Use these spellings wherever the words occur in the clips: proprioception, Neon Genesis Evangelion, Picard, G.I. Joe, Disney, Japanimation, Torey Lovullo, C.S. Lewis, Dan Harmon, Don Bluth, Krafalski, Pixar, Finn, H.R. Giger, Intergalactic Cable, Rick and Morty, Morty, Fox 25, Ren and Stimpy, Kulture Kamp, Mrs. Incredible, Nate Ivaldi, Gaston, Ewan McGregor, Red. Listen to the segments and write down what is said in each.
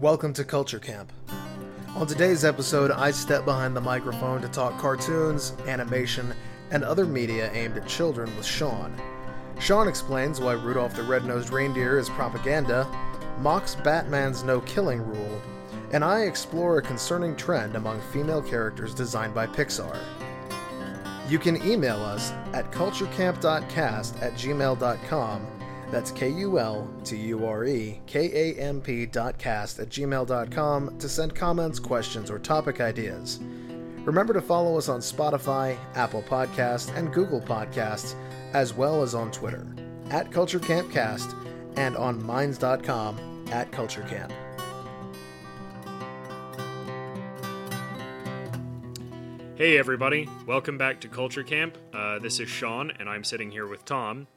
Welcome to Kulture Kamp. On today's episode, I step behind the microphone to talk cartoons, animation, and other media aimed at children with Sean. Sean explains why Rudolph the Red-Nosed Reindeer is propaganda, mocks Batman's no-killing rule, and I explore a concerning trend among female characters designed by Pixar. You can email us at culturekamp.cast@gmail.com. That's kulturekamp.cast@gmail.com to send comments, questions, or topic ideas. Remember to follow us on Spotify, Apple Podcasts, and Google Podcasts, as well as on Twitter, @CultureKampCast, and on Minds.com, @CultureKamp. Hey everybody, welcome back to Kulture Kamp. This is Sean, and I'm sitting here with Tom.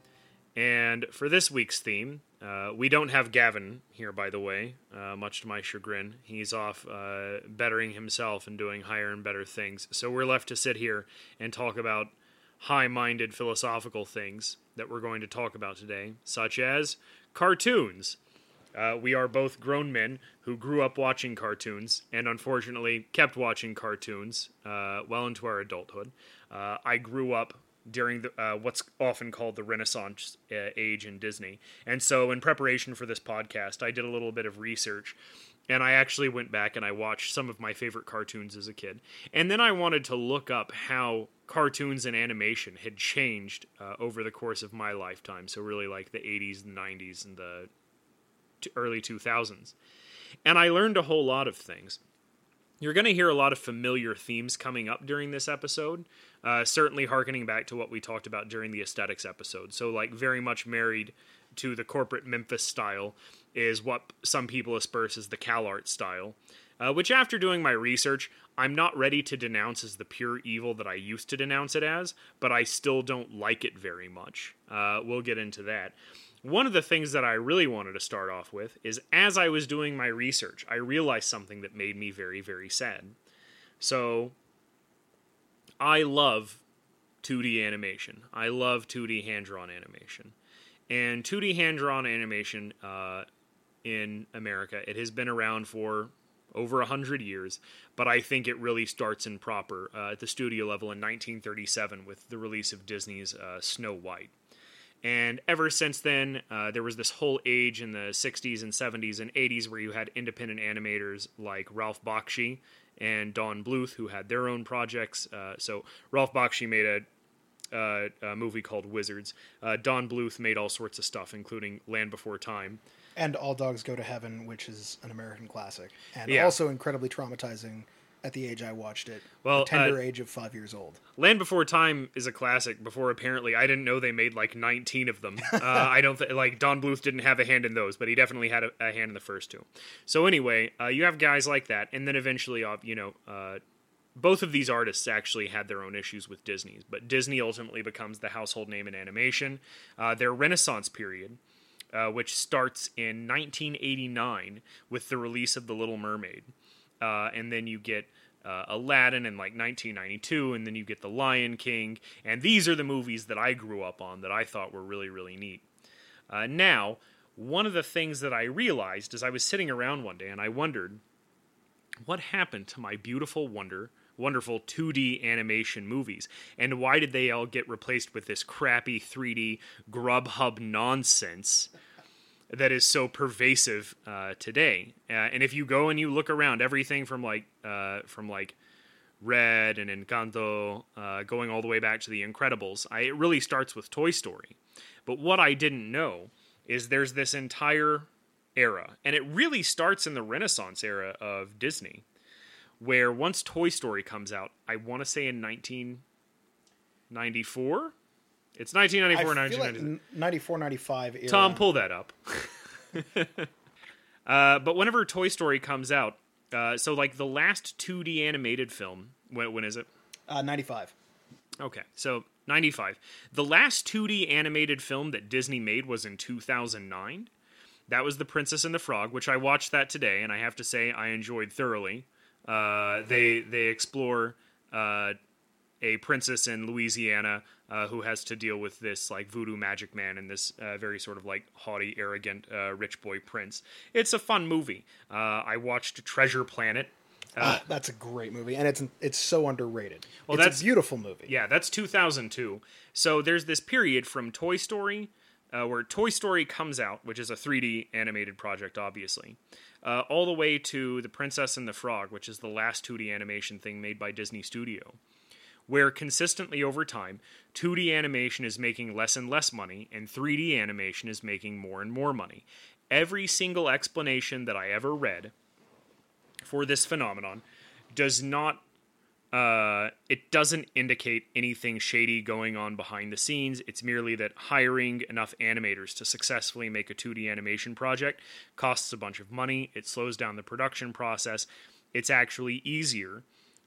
And for this week's theme, we don't have Gavin here, by the way, much to my chagrin. He's off bettering himself and doing higher and better things. So we're left to sit here and talk about high-minded philosophical things that we're going to talk about today, such as cartoons. We are both grown men who grew up watching cartoons and unfortunately kept watching cartoons well into our adulthood. I grew up during the what's often called the Renaissance age in Disney. And so in preparation for this podcast, I did a little bit of research, and I actually went back and I watched some of my favorite cartoons as a kid. And then I wanted to look up how cartoons and animation had changed over the course of my lifetime. So really like the 80s, 90s, and the early 2000s. And I learned a whole lot of things. You're going to hear a lot of familiar themes coming up during this episode, certainly harkening back to what we talked about during the aesthetics episode. So like very much married to the corporate Memphis style is what some people asperse as the CalArts style, which after doing my research, I'm not ready to denounce as the pure evil that I used to denounce it as, but I still don't like it very much. We'll get into that. One of the things that I really wanted to start off with is as I was doing my research, I realized something that made me very, very sad. So, I love 2D animation. I love 2D hand-drawn animation. And 2D hand-drawn animation in America, it has been around for over 100 years, but I think it really starts in proper at the studio level in 1937 with the release of Disney's Snow White. And ever since then, there was this whole age in the 60s and 70s and 80s where you had independent animators like Ralph Bakshi and Don Bluth who had their own projects. So Ralph Bakshi made a movie called Wizards. Don Bluth made all sorts of stuff, including Land Before Time. And All Dogs Go to Heaven, which is an American classic. And also incredibly traumatizing at the age I watched it, the tender age of 5 years old. Land Before Time is a classic before apparently, I didn't know they made like 19 of them. I don't think, like Don Bluth didn't have a hand in those, but he definitely had a hand in the first two. So anyway, you have guys like that. And then eventually, both of these artists actually had their own issues with Disney, but Disney ultimately becomes the household name in animation. Their Renaissance period, which starts in 1989 with the release of The Little Mermaid. And then you get Aladdin in like 1992, and then you get The Lion King. And these are the movies that I grew up on that I thought were really, really neat. Now, one of the things that I realized is I was sitting around one day and I wondered, what happened to my beautiful, wonderful 2D animation movies? And why did they all get replaced with this crappy 3D Grubhub nonsense that is so pervasive today? And if you go and you look around, everything from Red and Encanto, going all the way back to The Incredibles, it really starts with Toy Story. But what I didn't know is there's this entire era, and it really starts in the Renaissance era of Disney, where once Toy Story comes out, I want to say in 1994... It's 1994, 95 era. Tom, pull that up. But whenever Toy Story comes out, so like the last 2D animated film, when is it? 95. Okay, so 95. The last 2D animated film that Disney made was in 2009. That was The Princess and the Frog, which I watched that today, and I have to say I enjoyed thoroughly. They explore a princess in Louisiana who has to deal with this like voodoo magic man and this very sort of like haughty, arrogant rich boy prince. It's a fun movie. I watched Treasure Planet. That's a great movie, and it's so underrated. Well, it's a beautiful movie. Yeah, that's 2002. So there's this period from Toy Story, where Toy Story comes out, which is a 3D animated project, obviously, all the way to The Princess and the Frog, which is the last 2D animation thing made by Disney Studio, where consistently over time, 2D animation is making less and less money, and 3D animation is making more and more money. Every single explanation that I ever read for this phenomenon does not it doesn't indicate anything shady going on behind the scenes. It's merely that hiring enough animators to successfully make a 2D animation project costs a bunch of money. It slows down the production process. It's actually easier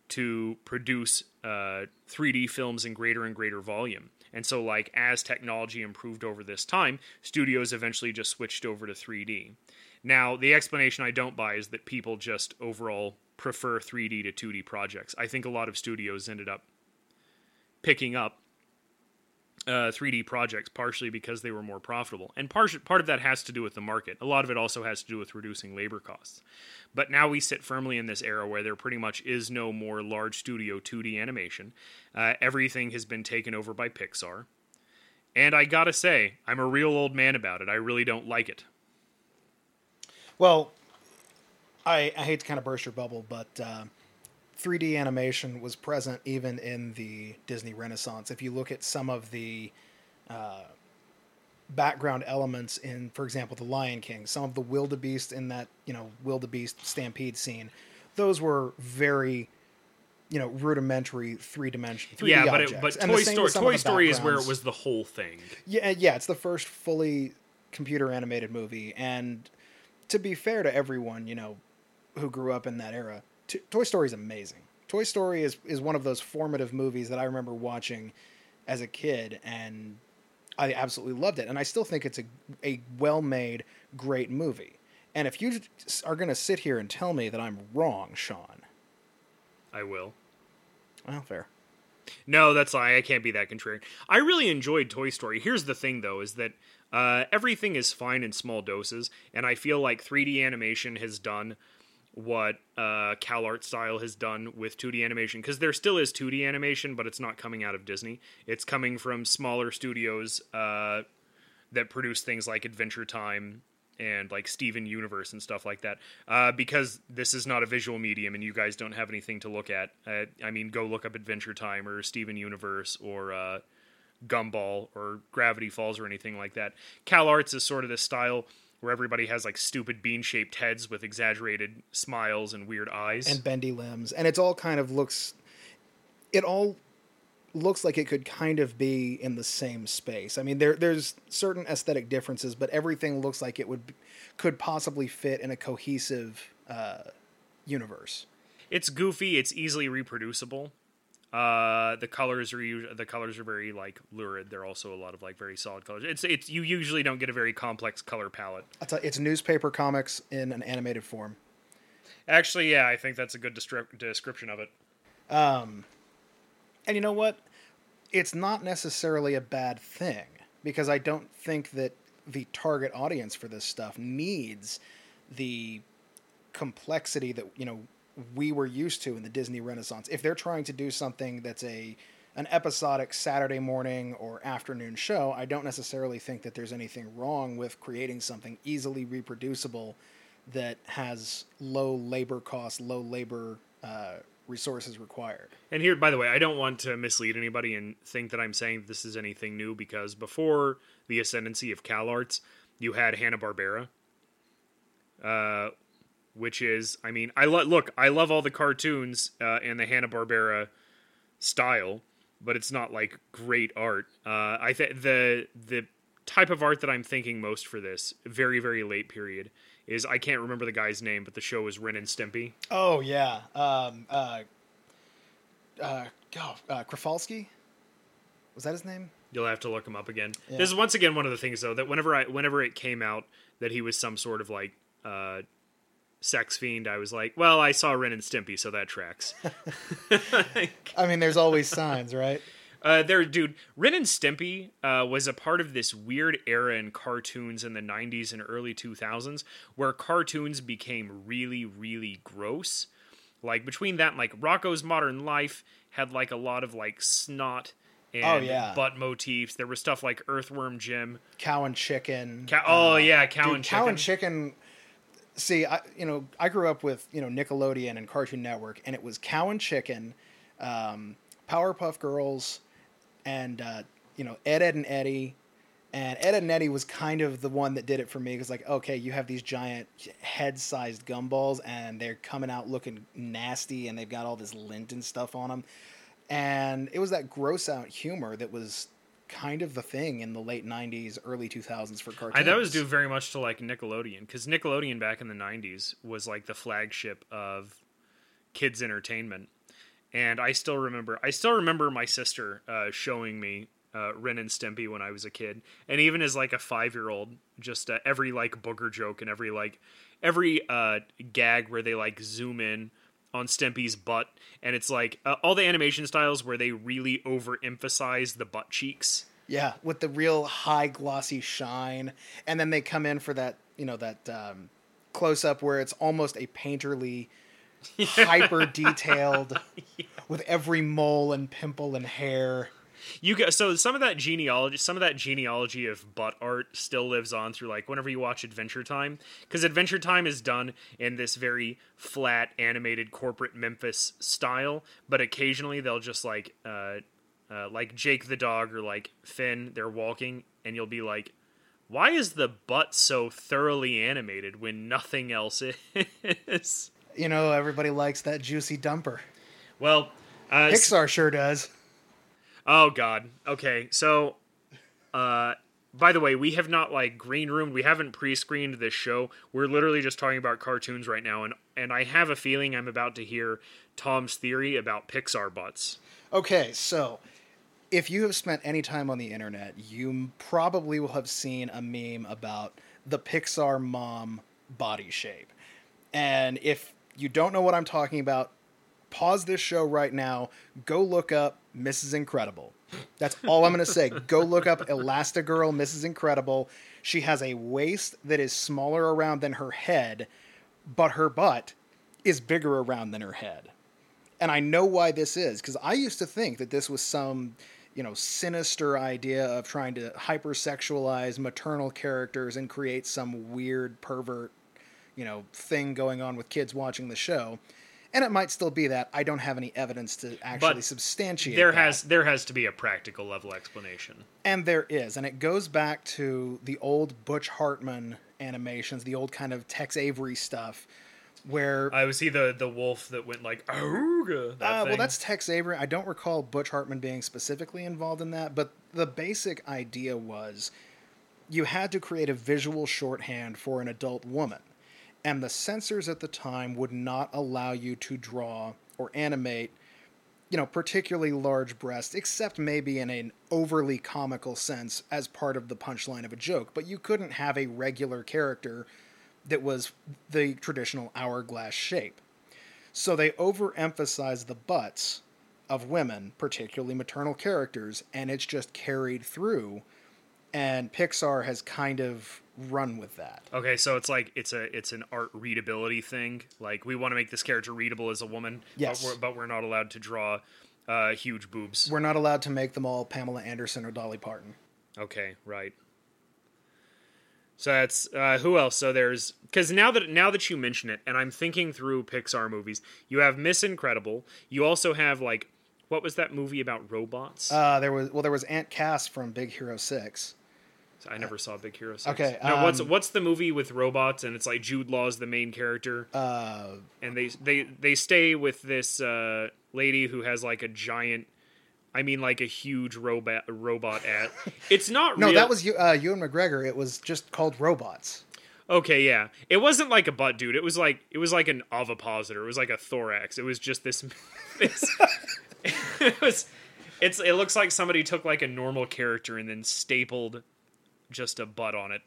to produce 3D films in greater and greater volume. And so, like, as technology improved over this time, studios eventually just switched over to 3D. Now, the explanation I don't buy is that people just overall prefer 3D to 2D projects. I think a lot of studios ended up picking up 3D projects partially because they were more profitable. And part of that has to do with the market. A lot of it also has to do with reducing labor costs. But now we sit firmly in this era where there pretty much is no more large studio 2D animation. Everything has been taken over by Pixar. And I gotta say, I'm a real old man about it. I really don't like it. Well, I hate to kind of burst your bubble, but 3D animation was present even in the Disney Renaissance. If you look at some of the background elements in, for example, The Lion King, some of the wildebeest in that, wildebeest stampede scene, those were very, rudimentary 3D yeah, objects. Yeah, but Toy Story is where it was the whole thing. Yeah, it's the first fully computer animated movie, and to be fair to everyone, who grew up in that era, Toy Story is amazing. Toy Story is one of those formative movies that I remember watching as a kid, and I absolutely loved it. And I still think it's a well-made, great movie. And if you are going to sit here and tell me that I'm wrong, Sean... I will. Well, fair. No, that's a lie. I can't be that contrarian. I really enjoyed Toy Story. Here's the thing, though, is that everything is fine in small doses, and I feel like 3D animation has done what CalArts style has done with 2D animation, because there still is 2D animation, but it's not coming out of Disney. It's coming from smaller studios that produce things like Adventure Time and like Steven Universe and stuff like that, because this is not a visual medium and you guys don't have anything to look at. Go look up Adventure Time or Steven Universe or Gumball or Gravity Falls or anything like that. CalArts is sort of this style where everybody has like stupid bean-shaped heads with exaggerated smiles and weird eyes. And bendy limbs. And it's all kind of looks like it could kind of be in the same space. I mean, there's certain aesthetic differences, but everything looks like it could possibly fit in a cohesive universe. It's goofy. It's easily reproducible. The colors are very like lurid. They're also a lot of like very solid colors. It's you usually don't get a very complex color palette. It's newspaper comics in an animated form. Actually, yeah, I think that's a good description of it. And you know what? It's not necessarily a bad thing, because I don't think that the target audience for this stuff needs the complexity that, we were used to in the Disney Renaissance. If they're trying to do something that's an episodic Saturday morning or afternoon show, I don't necessarily think that there's anything wrong with creating something easily reproducible that has low labor costs, low labor resources required. And here, by the way, I don't want to mislead anybody and think that I'm saying this is anything new, because before the ascendancy of CalArts, you had Hanna-Barbera, which is, I love all the cartoons and the Hanna-Barbera style, but it's not like great art. I think the type of art that I'm thinking most for this very, very late period is, I can't remember the guy's name, but the show was Ren and Stimpy. Oh yeah, Krafalski? Was that his name? You'll have to look him up again. Yeah. This is once again one of the things, though, that whenever it came out that he was some sort of like sex fiend, I was like, well, I saw Ren and Stimpy, so that tracks. Like, I mean, there's always signs, right? Dude, Ren and Stimpy was a part of this weird era in cartoons in the 90s and early 2000s where cartoons became really, really gross. Like, between that and, like, Rocco's Modern Life had, like, a lot of, like, snot and butt motifs. There was stuff like Earthworm Jim. Cow and Chicken. Cow and Chicken. Cow and Chicken... See, I grew up with, Nickelodeon and Cartoon Network, and it was Cow and Chicken, Powerpuff Girls, and, Edd n Eddy. And Edd n Eddy was kind of the one that did it for me, because, like, okay, you have these giant head-sized gumballs, and they're coming out looking nasty, and they've got all this lint and stuff on them. And it was that gross-out humor that was... kind of the thing in the late 90s, early 2000s for cartoons. That was due very much to like Nickelodeon, because Nickelodeon back in the 90s was like the flagship of kids entertainment. And I still remember my sister showing me Ren and Stimpy when I was a kid, and even as like a 5-year-old, just every like booger joke and every gag where they like zoom in on Stimpy's butt, and it's like all the animation styles where they really overemphasize the butt cheeks. Yeah, with the real high glossy shine, and then they come in for that, that close up where it's almost a painterly, hyper detailed, with every mole and pimple and hair. So some of that genealogy of butt art still lives on through like whenever you watch Adventure Time, because Adventure Time is done in this very flat animated corporate Memphis style, but occasionally they'll just like Jake the dog or like Finn, they're walking, and you'll be like, why is the butt so thoroughly animated when nothing else is? Everybody likes that juicy dumper. Well, Pixar sure does. Oh, God. Okay, so, by the way, we have not, like, green roomed. We haven't pre-screened this show. We're literally just talking about cartoons right now, and I have a feeling I'm about to hear Tom's theory about Pixar butts. Okay, so, if you have spent any time on the internet, you probably will have seen a meme about the Pixar mom body shape. And if you don't know what I'm talking about, pause this show right now, go look up Mrs. Incredible. That's all I'm going to say. Go look up Elastigirl, Mrs. Incredible. She has a waist that is smaller around than her head, but her butt is bigger around than her head. And I know why this is, because I used to think that this was some, sinister idea of trying to hypersexualize maternal characters and create some weird pervert, thing going on with kids watching the show. And it might still be that. I don't have any evidence to actually substantiate that. There has to be a practical level explanation. And there is. And it goes back to the old Butch Hartman animations, the old kind of Tex Avery stuff, where... I was the wolf that went like, "Aruga!" Well, that's Tex Avery. I don't recall Butch Hartman being specifically involved in that, but the basic idea was you had to create a visual shorthand for an adult woman. And the censors at the time would not allow you to draw or animate, particularly large breasts, except maybe in an overly comical sense as part of the punchline of a joke. But you couldn't have a regular character that was the traditional hourglass shape. So they overemphasized the butts of women, particularly maternal characters, and it's just carried through. And Pixar has kind of run with that. Okay, so it's like it's an art readability thing. Like, we want to make this character readable as a woman, yes, but we're not allowed to draw huge boobs. We're not allowed to make them all Pamela Anderson or Dolly Parton. Okay, right. So that's who else? So there's, because now that you mention it, and I'm thinking through Pixar movies, you have Miss Incredible. You also have like, what was that movie about robots? There was Aunt Cass from Big Hero 6. So I never saw Big Hero 6. Okay. Now, what's the movie with robots, and it's like Jude Law's the main character, and they stay with this lady who has like a giant, like a huge robot ad. It's not real. No, that was Ewan McGregor. It was just called Robots. Okay, yeah. It wasn't like a butt, dude. It was like an ovipositor. It was like a thorax. It was just this It looks like somebody took like a normal character and then stapled just a butt on it.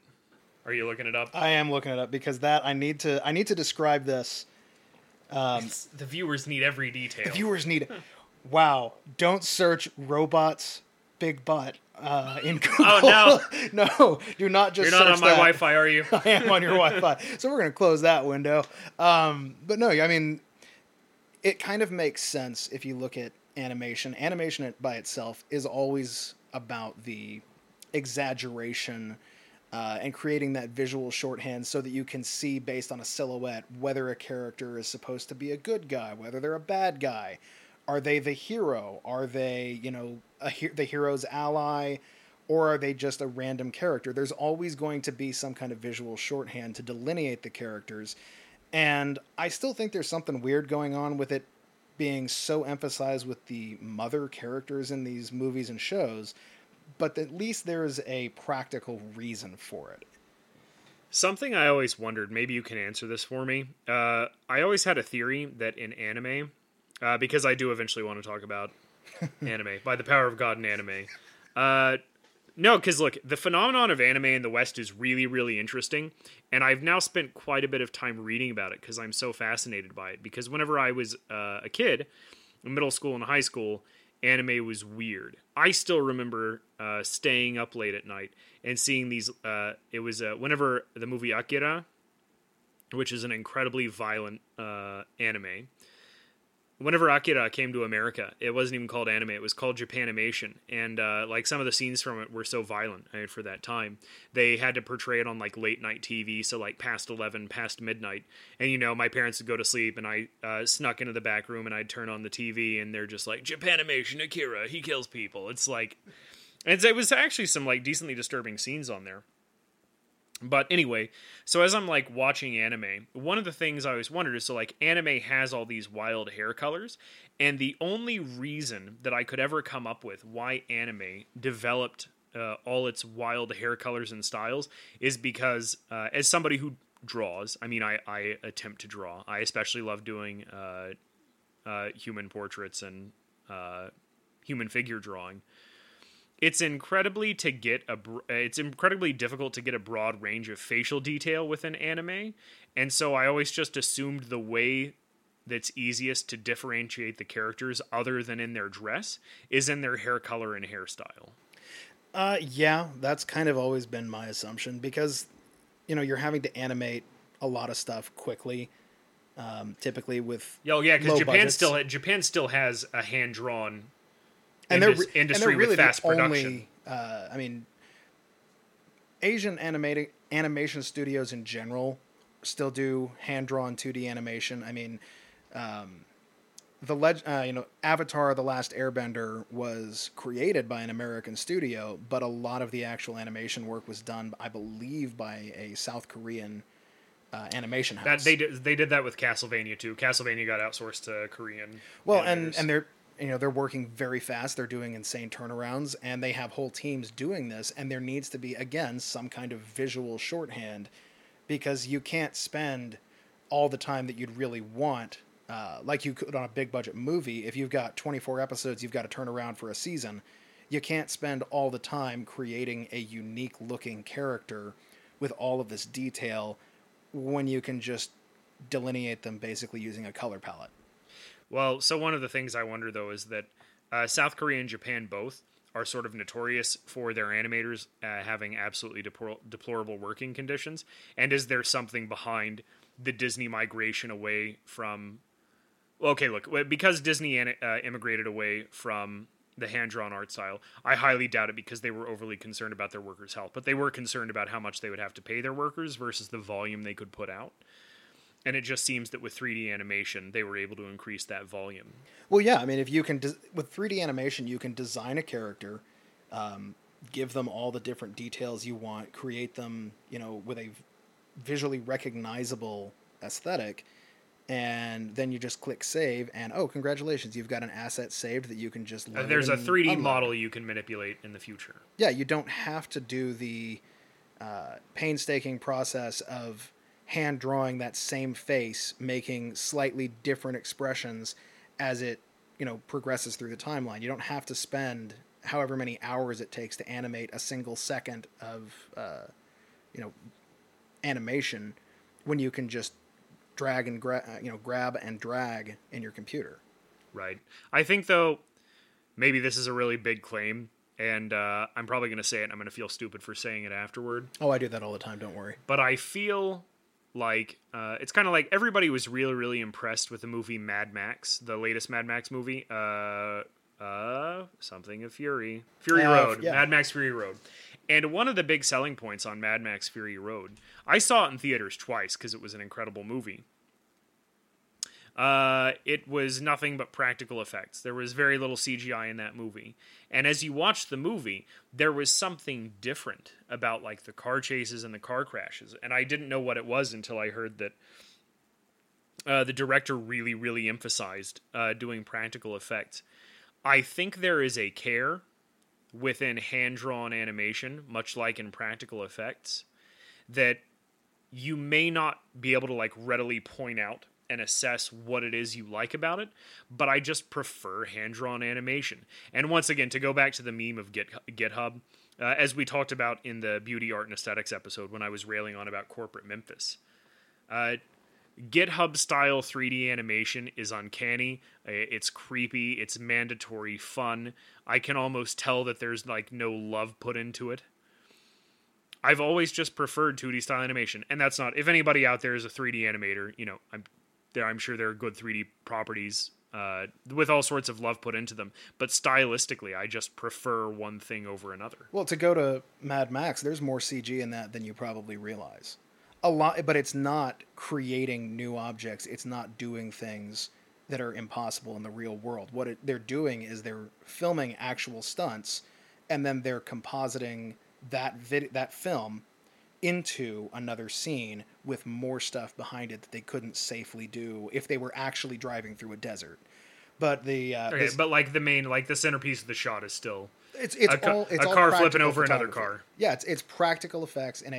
Are you looking it up? I am looking it up because that I need to describe this. The viewers need every detail. The viewers need. Wow! Don't search robots big butt in Google. Oh no! No, do not just. You're not on my Wi-Fi, are you? I am on your Wi-Fi, so we're gonna close that window. But no, I mean, it kind of makes sense if you look at animation. Animation by itself is always about the exaggeration. And creating that visual shorthand so that you can see based on a silhouette whether a character is supposed to be a good guy, whether they're a bad guy. Are they the hero? Are they, you know, the hero's ally? Or are they just a random character? There's always going to be some kind of visual shorthand to delineate the characters. And I still think there's something weird going on with it being so emphasized with the mother characters in these movies and shows. But at least there is a practical reason for it. Something I always wondered, maybe you can answer this for me. I always had a theory that in anime, because I do eventually want to talk about anime, by the power of God in anime. No, because look, the phenomenon of anime in the West is really, really interesting. And I've now spent quite a bit of time reading about it because I'm so fascinated by it. Because whenever I was a kid, in middle school and high school, anime was weird. I still remember staying up late at night and seeing these. It was whenever the movie Akira, which is an incredibly violent anime. Whenever Akira came to America, it wasn't even called anime. It was called Japanimation. And like some of the scenes from it were so violent, I mean, for that time. They had to portray it on like late night TV. So like past 11, past midnight. And, you know, my parents would go to sleep and I snuck into the back room and I'd turn on the TV and they're just like, Japanimation, Akira, he kills people. It's like, and it was actually some like decently disturbing scenes on there. But anyway, so as I'm like watching anime, one of the things I always wondered is so like anime has all these wild hair colors. And the only reason that I could ever come up with why anime developed all its wild hair colors and styles is because as somebody who draws, I mean, I attempt to draw. I especially love doing human portraits and human figure drawing. It's incredibly difficult to get a broad range of facial detail within anime, and so I always just assumed the way that's easiest to differentiate the characters other than in their dress is in their hair color and hairstyle. Yeah, that's kind of always been my assumption because, you know, you're having to animate a lot of stuff quickly, typically with oh yeah, because Japan still has a hand drawn. And industry and really with fast production. I mean, Asian animation studios in general still do hand-drawn 2D animation. I mean, Avatar: The Last Airbender was created by an American studio, but a lot of the actual animation work was done, I believe, by a South Korean animation house. They did that with Castlevania too. Castlevania got outsourced to Korean. Well, animators. And they're. You know, they're working very fast. They're doing insane turnarounds and they have whole teams doing this. And there needs to be, again, some kind of visual shorthand because you can't spend all the time that you'd really want. Like you could on a big budget movie. If you've got 24 episodes, you've got to turn around for a season. You can't spend all the time creating a unique looking character with all of this detail when you can just delineate them basically using a color palette. Well, so one of the things I wonder, though, is that South Korea and Japan both are sort of notorious for their animators having absolutely deplorable working conditions. And is there something behind the Disney migration away from... Okay, look, because Disney immigrated away from the hand-drawn art style, I highly doubt it because they were overly concerned about their workers' health. But they were concerned about how much they would have to pay their workers versus the volume they could put out. And it just seems that with 3D animation, they were able to increase that volume. Well, yeah. I mean, if you can, with 3D animation, you can design a character, give them all the different details you want, create them, you know, with a visually recognizable aesthetic. And then you just click save and, oh, congratulations. You've got an asset saved that you can just learn. There's a 3D model you can manipulate in the future. Yeah. You don't have to do the painstaking process of hand drawing that same face, making slightly different expressions as it, you know, progresses through the timeline. You don't have to spend however many hours it takes to animate a single second of, you know, animation when you can just drag and grab and drag in your computer. Right. I think, though, maybe this is a really big claim, and I'm probably going to say it, and I'm going to feel stupid for saying it afterward. Oh, I do that all the time, don't worry. But I feel like, it's kind of like everybody was really, really impressed with the movie Mad Max, the latest Mad Max movie, something of Fury Road, yeah. Mad Max Fury Road. And one of the big selling points on Mad Max Fury Road, I saw it in theaters twice because it was an incredible movie. It was nothing but practical effects. There was very little CGI in that movie. And as you watched the movie, there was something different about like the car chases and the car crashes. And I didn't know what it was until I heard that the director really, really emphasized doing practical effects. I think there is a care within hand-drawn animation, much like in practical effects, that you may not be able to like readily point out and assess what it is you like about it, but I just prefer hand-drawn animation. And once again, to go back to the meme of GitHub, as we talked about in the Beauty, Art, and Aesthetics episode when I was railing on about corporate Memphis, GitHub-style 3D animation is uncanny, it's creepy, it's mandatory fun. I can almost tell that there's like no love put into it. I've always just preferred 2D-style animation, and that's not... If anybody out there is a 3D animator, you know, I'm sure there are good 3D properties with all sorts of love put into them, but stylistically, I just prefer one thing over another. Well, to go to Mad Max, there's more CG in that than you probably realize. A lot, but it's not creating new objects. It's not doing things that are impossible in the real world. What they're doing is they're filming actual stunts, and then they're compositing that film into another scene with more stuff behind it that they couldn't safely do if they were actually driving through a desert. But the the centerpiece of the shot is still it's a car flipping over another car. Yeah, it's practical effects in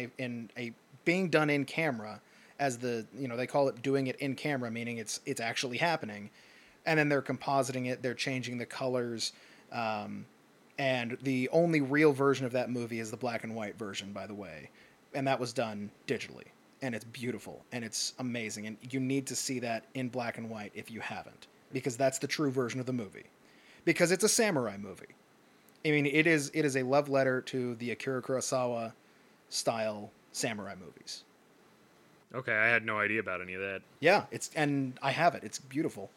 a being done in camera, as the, you know, they call it doing it in camera, meaning it's actually happening. And then they're compositing it, they're changing the colors. And the only real version of that movie is the black and white version, by the way. And that was done digitally, and it's beautiful and it's amazing. And you need to see that in black and white if you haven't, because that's the true version of the movie, because it's a samurai movie. I mean, it is a love letter to the Akira Kurosawa style samurai movies. Okay, I had no idea about any of that. Yeah, and I have it. It's beautiful.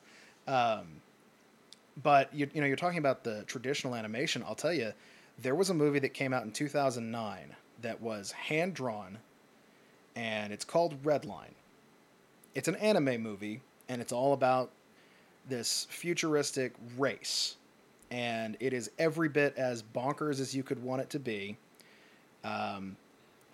But you're talking about the traditional animation. I'll tell you, there was a movie that came out in 2009 that was hand drawn, and it's called Redline. It's an anime movie, and it's all about this futuristic race, and it is every bit as bonkers as you could want it to be.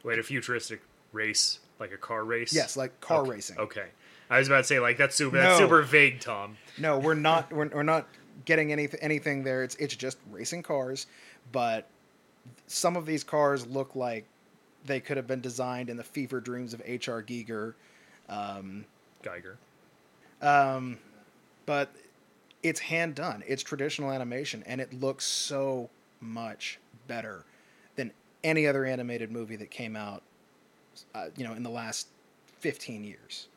Wait, a futuristic race, like a car race? Yes, like car racing. Okay, I was about to say, like, that's super vague, Tom. No, we're not. We're not getting anything there. It's just racing cars, but some of these cars look like they could have been designed in the fever dreams of H.R. Giger. Geiger. But it's hand done. It's traditional animation, and it looks so much better than any other animated movie that came out, in the last 15 years.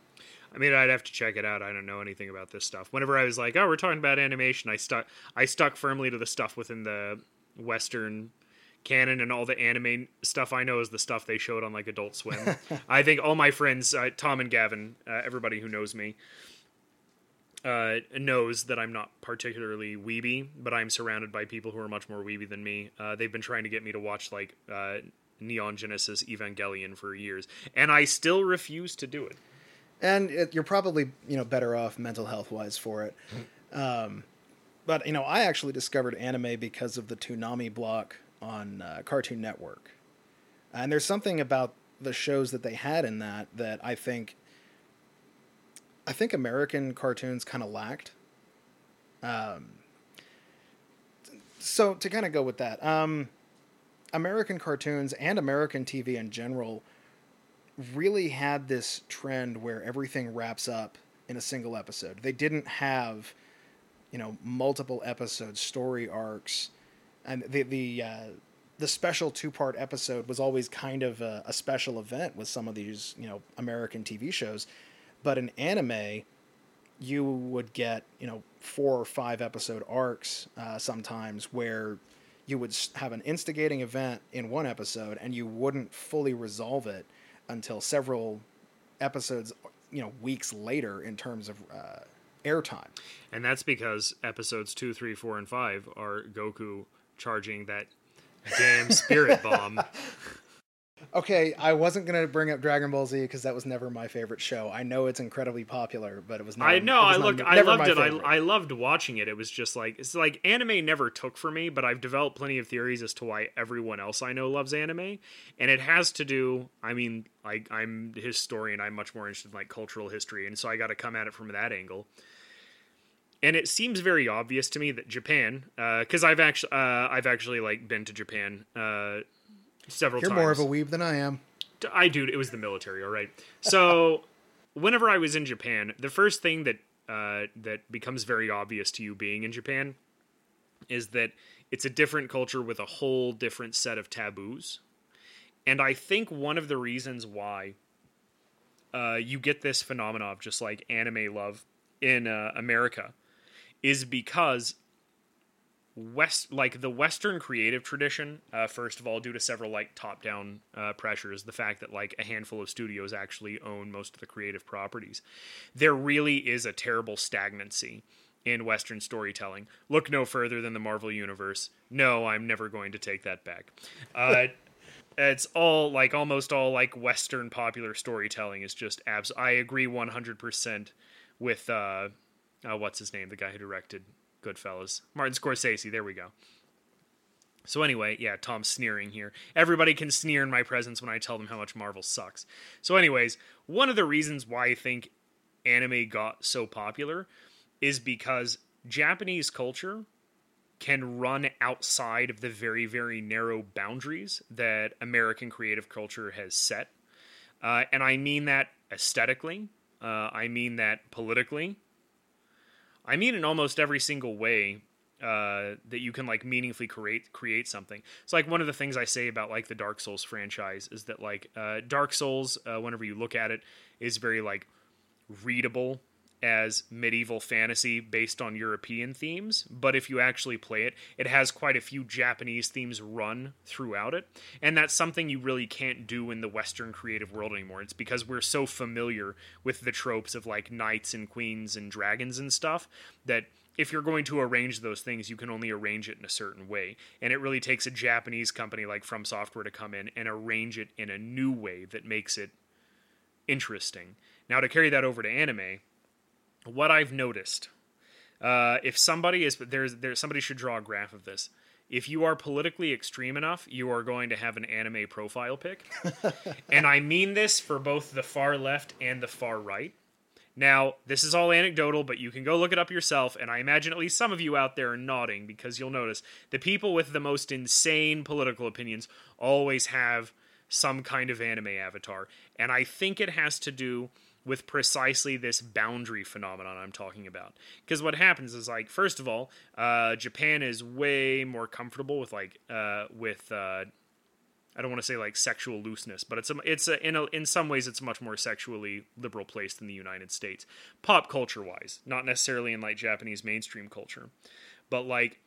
I mean, I'd have to check it out. I don't know anything about this stuff. Whenever I was like, oh, we're talking about animation, I stuck firmly to the stuff within the Western canon, and all the anime stuff I know is the stuff they showed on like Adult Swim. I think all my friends, Tom and Gavin, everybody who knows me, knows that I'm not particularly weeby, but I'm surrounded by people who are much more weeby than me. They've been trying to get me to watch like Neon Genesis Evangelion for years, and I still refuse to do it. And you're probably better off mental health wise for it. But I actually discovered anime because of the Toonami block on Cartoon Network, and there's something about the shows that they had in that I think American cartoons kind of lacked. So to kind of go with that, American cartoons and American TV in general really had this trend where everything wraps up in a single episode. They didn't have, multiple episode story arcs. And the the special two-part episode was always kind of a special event with some of these, you know, American TV shows. But in anime, you would get, you know, 4 or 5 episode arcs sometimes where you would have an instigating event in one episode and you wouldn't fully resolve it until several episodes, you know, weeks later in terms of airtime. And that's because episodes 2, 3, 4, and 5 are Goku charging that damn spirit bomb. Okay, I wasn't going to bring up Dragon Ball Z because that was never my favorite show. I know it's incredibly popular, but it was not. I know, I loved it. I loved watching it. It was just like, it's like anime never took for me, but I've developed plenty of theories as to why everyone else I know loves anime. And it has to do, I mean, I'm a historian. I'm much more interested in like cultural history. And so I got to come at it from that angle. And it seems very obvious to me that Japan, because I've actually like been to Japan, several times. You're more of a weeb than I am. Dude, it was the military, all right? So whenever I was in Japan, the first thing that that becomes very obvious to you being in Japan is that it's a different culture with a whole different set of taboos. And I think one of the reasons why you get this phenomenon of just like anime love in America is because the Western creative tradition, first of all, due to several like top-down pressures, the fact that like a handful of studios actually own most of the creative properties, there really is a terrible stagnancy in Western storytelling. Look no further than the Marvel Universe. No, I'm never going to take that back. It's all like almost all like Western popular storytelling is just I agree 100% with what's his name, the guy who directed Goodfellas. Martin Scorsese, there we go. So anyway, yeah, Tom's sneering here. Everybody can sneer in my presence when I tell them how much Marvel sucks. So anyways, one of the reasons why I think anime got so popular is because Japanese culture can run outside of the very, very narrow boundaries that American creative culture has set. And I mean that aesthetically. I mean that politically. I mean, in almost every single way that you can like meaningfully create something. It's like one of the things I say about like the Dark Souls franchise is that like Dark Souls, whenever you look at it, is very like readable as medieval fantasy based on European themes. But if you actually play it, it has quite a few Japanese themes run throughout it. And that's something you really can't do in the Western creative world anymore. It's because we're so familiar with the tropes of like knights and queens and dragons and stuff that if you're going to arrange those things, you can only arrange it in a certain way. And it really takes a Japanese company like From Software to come in and arrange it in a new way that makes it interesting. Now, to carry that over to anime, what I've noticed, if somebody is, somebody should draw a graph of this. If you are politically extreme enough, you are going to have an anime profile pic. And I mean this for both the far left and the far right. Now, this is all anecdotal, but you can go look it up yourself. And I imagine at least some of you out there are nodding because you'll notice the people with the most insane political opinions always have some kind of anime avatar. And I think it has to do with precisely this boundary phenomenon I'm talking about. Because what happens is, like, first of all, Japan is way more comfortable with, like, I don't want to say, like, sexual looseness, but in some ways it's a much more sexually liberal place than the United States. Pop culture-wise, not necessarily in, like, Japanese mainstream culture. But, like,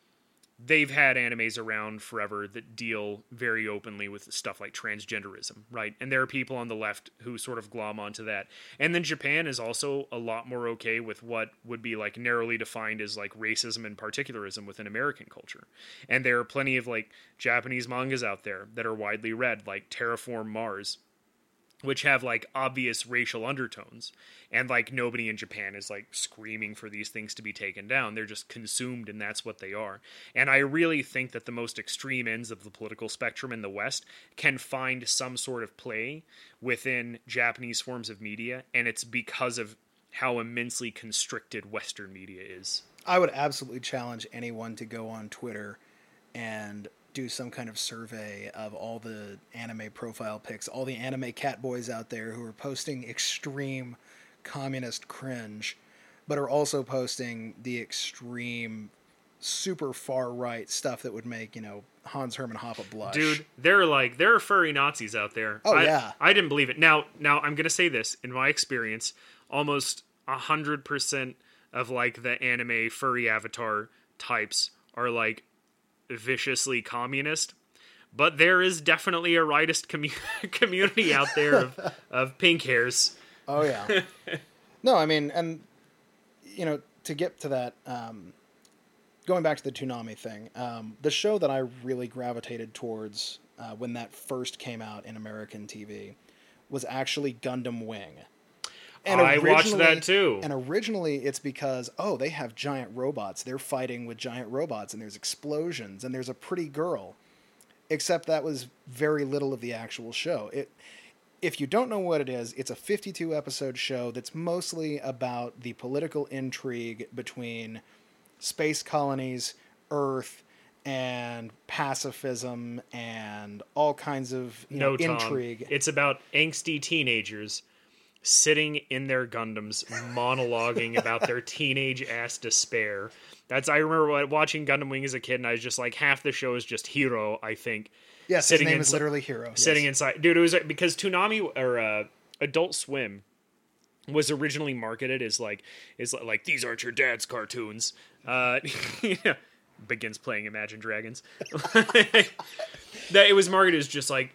they've had animes around forever that deal very openly with stuff like transgenderism, right? And there are people on the left who sort of glom onto that. And then Japan is also a lot more okay with what would be like narrowly defined as like racism and particularism within American culture. And there are plenty of like Japanese mangas out there that are widely read, like Terraform Mars, which have like obvious racial undertones. And like nobody in Japan is like screaming for these things to be taken down. They're just consumed and that's what they are. And I really think that the most extreme ends of the political spectrum in the West can find some sort of play within Japanese forms of media. And it's because of how immensely constricted Western media is. I would absolutely challenge anyone to go on Twitter and do some kind of survey of all the anime profile pics, all the anime cat boys out there who are posting extreme communist cringe, but are also posting the extreme super far right stuff that would make, you know, Hans Herman Hoppe blush. Dude, there are furry Nazis out there. Oh, yeah. I didn't believe it. Now I'm going to say this. In my experience, almost 100% of like the anime furry avatar types are like viciously communist. But there is definitely a rightist community out there of pink hairs. Oh, yeah. No, I mean, and, you know, to get to that, going back to the Toonami thing, the show that I really gravitated towards when that first came out in American TV was actually Gundam Wing. And I watched that too. And originally it's because, oh, they have giant robots. They're fighting with giant robots and there's explosions and there's a pretty girl. Except that was very little of the actual show. If you don't know what it is, it's a 52-episode show that's mostly about the political intrigue between space colonies, Earth, and pacifism, and all kinds of intrigue. Tom, it's about angsty teenagers sitting in their Gundams, monologuing about their teenage-ass despair. I remember watching Gundam Wing as a kid, and I was just like, half the show is just Hiro, I think. Yes, his name is literally Hiro. Sitting inside. Dude, it was because Toonami, or Adult Swim, was originally marketed as like these aren't your dad's cartoons. Begins playing Imagine Dragons. It was marketed as just like...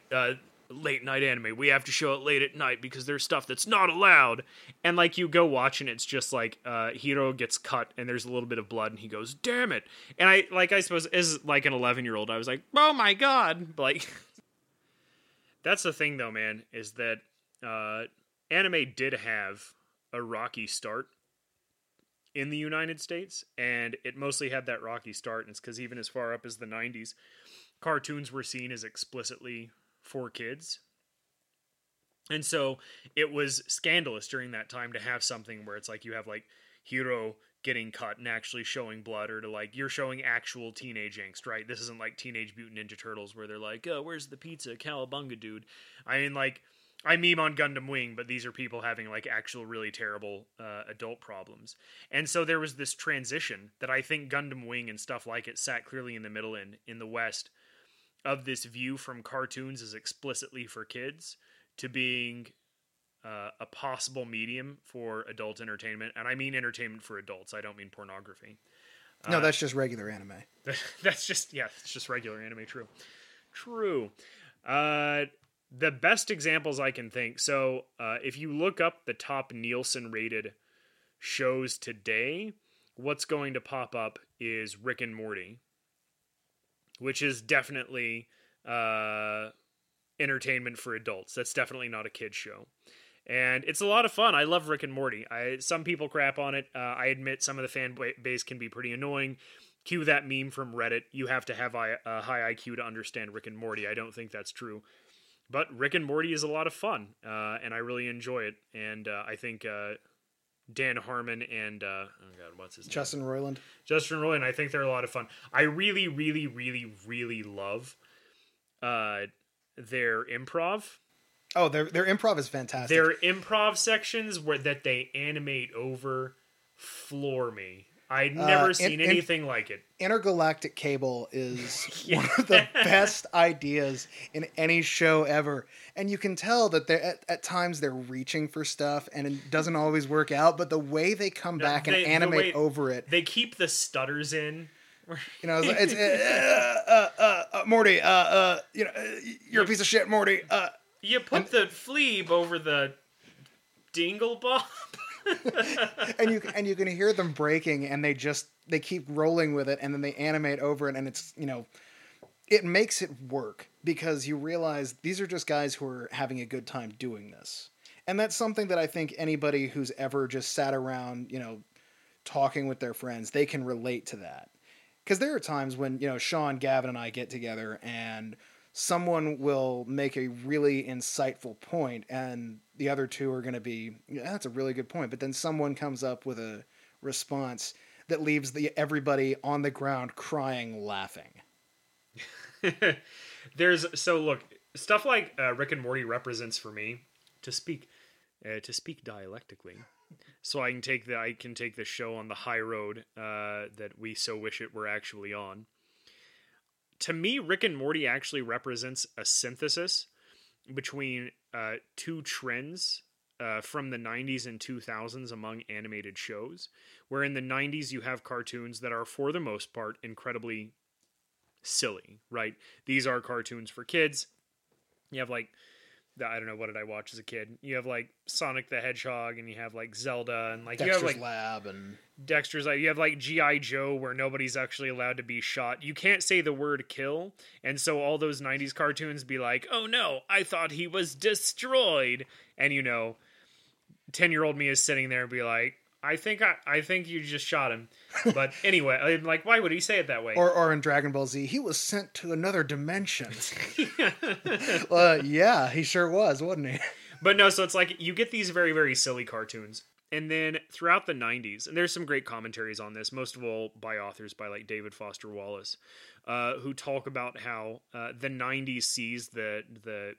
late night anime. We have to show it late at night because there's stuff that's not allowed. And like you go watch and it's just like Hiro gets cut and there's a little bit of blood and he goes, damn it. And I suppose as like an 11-year-old, I was like, oh my God. Like that's the thing though, man, is that anime did have a rocky start in the United States, and it mostly had that rocky start. And it's because even as far up as the 90s, cartoons were seen as explicitly for kids. And so it was scandalous during that time to have something where it's like you have like Hiro getting cut and actually showing blood, or to like you're showing actual teenage angst, right? This isn't like Teenage Mutant Ninja Turtles where they're like, oh, where's the pizza, cowabunga, dude. I mean, like, I meme on Gundam Wing, but these are people having like actual really terrible adult problems. And so there was this transition that I think Gundam Wing and stuff like it sat clearly in the middle in the West of this view from cartoons as explicitly for kids to being a possible medium for adult entertainment. And I mean entertainment for adults. I don't mean pornography. No, that's just regular anime. It's just regular anime. True. The best examples I can think. So if you look up the top Nielsen rated shows today, what's going to pop up is Rick and Morty, which is definitely entertainment for adults. That's definitely not a kid's show. And it's a lot of fun. I love Rick and Morty. Some people crap on it. I admit some of the fan base can be pretty annoying. Cue that meme from Reddit. You have to have a high IQ to understand Rick and Morty. I don't think that's true. But Rick and Morty is a lot of fun, and I really enjoy it. And I think... Dan Harmon and what's his name? Justin Roiland. I think they're a lot of fun. I really, really, really, really love their improv. Oh, their improv is fantastic. Their improv sections that they animate over floor me. I'd never seen anything like it. Intergalactic Cable is one of the best ideas in any show ever. And you can tell that at times they're reaching for stuff and it doesn't always work out. But the way they come back and animate over it. They keep the stutters in. You know, it's Morty, you're a piece of shit, Morty. You put the Fleeb over the Dingle Bob. and you can hear them breaking, and they keep rolling with it, and then they animate over it, and it's, you know, it makes it work because you realize these are just guys who are having a good time doing this. And that's something that I think anybody who's ever just sat around, you know, talking with their friends, they can relate to that. Because there are times when, you know, Sean, Gavin, and I get together and someone will make a really insightful point and the other two are going to be, yeah, that's a really good point. But then someone comes up with a response that leaves everybody on the ground crying, laughing. Look, stuff like Rick and Morty represents for me, to speak dialectically, So I can take the show on the high road that we so wish it were actually on. To me, Rick and Morty actually represents a synthesis between two trends from the 90s and 2000s among animated shows, where in the 90s you have cartoons that are, for the most part, incredibly silly, right? These are cartoons for kids. You have, like, I don't know, what did I watch as a kid? You have, like, Sonic the Hedgehog, and you have, like, Zelda, and, like, Dexter's, you have, like, Lab, and Dexter's Lab. You have, like, G.I. Joe, where nobody's actually allowed to be shot. You can't say the word kill, and so all those 90s cartoons be like, oh no, I thought he was destroyed. And, you know, 10-year-old me is sitting there and be like, I think you just shot him. But anyway, I'm like, why would he say it that way? Or in Dragon Ball Z, he was sent to another dimension. Yeah, he sure was, wasn't he? But no, so it's like you get these very, very silly cartoons. And then throughout the 90s, and there's some great commentaries on this, most of all by authors by like David Foster Wallace, who talk about how the 90s sees the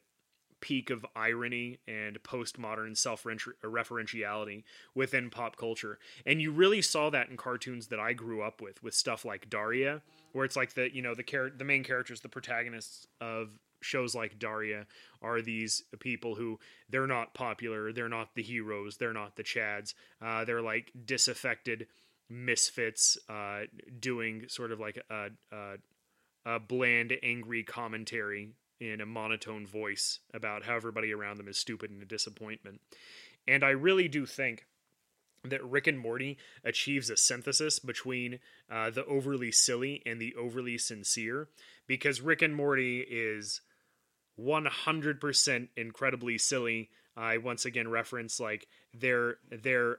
peak of irony and postmodern self-referentiality within pop culture. And you really saw that in cartoons that I grew up with stuff like Daria, where it's like the main characters, the protagonists of shows like Daria are these people who, they're not popular, they're not the heroes, they're not the Chads, they're like disaffected misfits doing sort of like a bland, angry commentary in a monotone voice about how everybody around them is stupid and a disappointment. And I really do think that Rick and Morty achieves a synthesis between the overly silly and the overly sincere, because Rick and Morty is 100% incredibly silly. I once again reference like their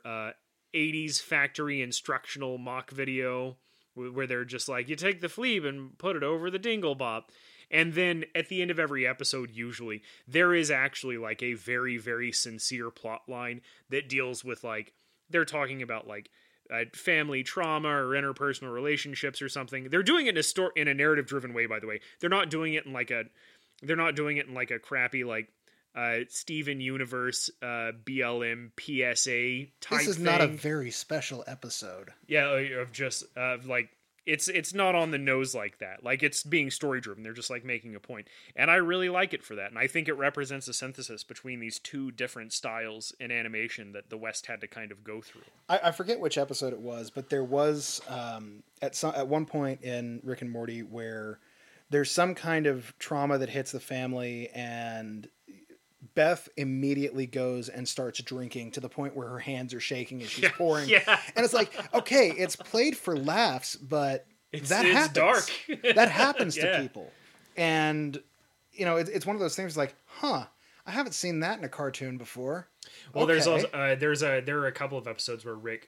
80s factory instructional mock video where they're just like, you take the fleeb and put it over the dingle bop. And then at the end of every episode, usually, there is actually like a very, very sincere plot line that deals with like, they're talking about like family trauma or interpersonal relationships or something. They're doing it in a narrative driven way, by the way. They're not doing it in like a crappy like Steven Universe BLM PSA type thing. This is not a very special episode. Yeah, of just like, It's not on the nose like that. Like, it's being story-driven. They're just, like, making a point. And I really like it for that. And I think it represents a synthesis between these two different styles in animation that the West had to kind of go through. I forget which episode it was, but there was, at one point in Rick and Morty, where there's some kind of trauma that hits the family, and Beth immediately goes and starts drinking to the point where her hands are shaking as she's pouring. Yeah. And it's like, okay, it's played for laughs, but it's happens. Dark. That happens to people. And, you know, it's one of those things like, huh, I haven't seen that in a cartoon before. Well, okay. There's also, there are a couple of episodes where Rick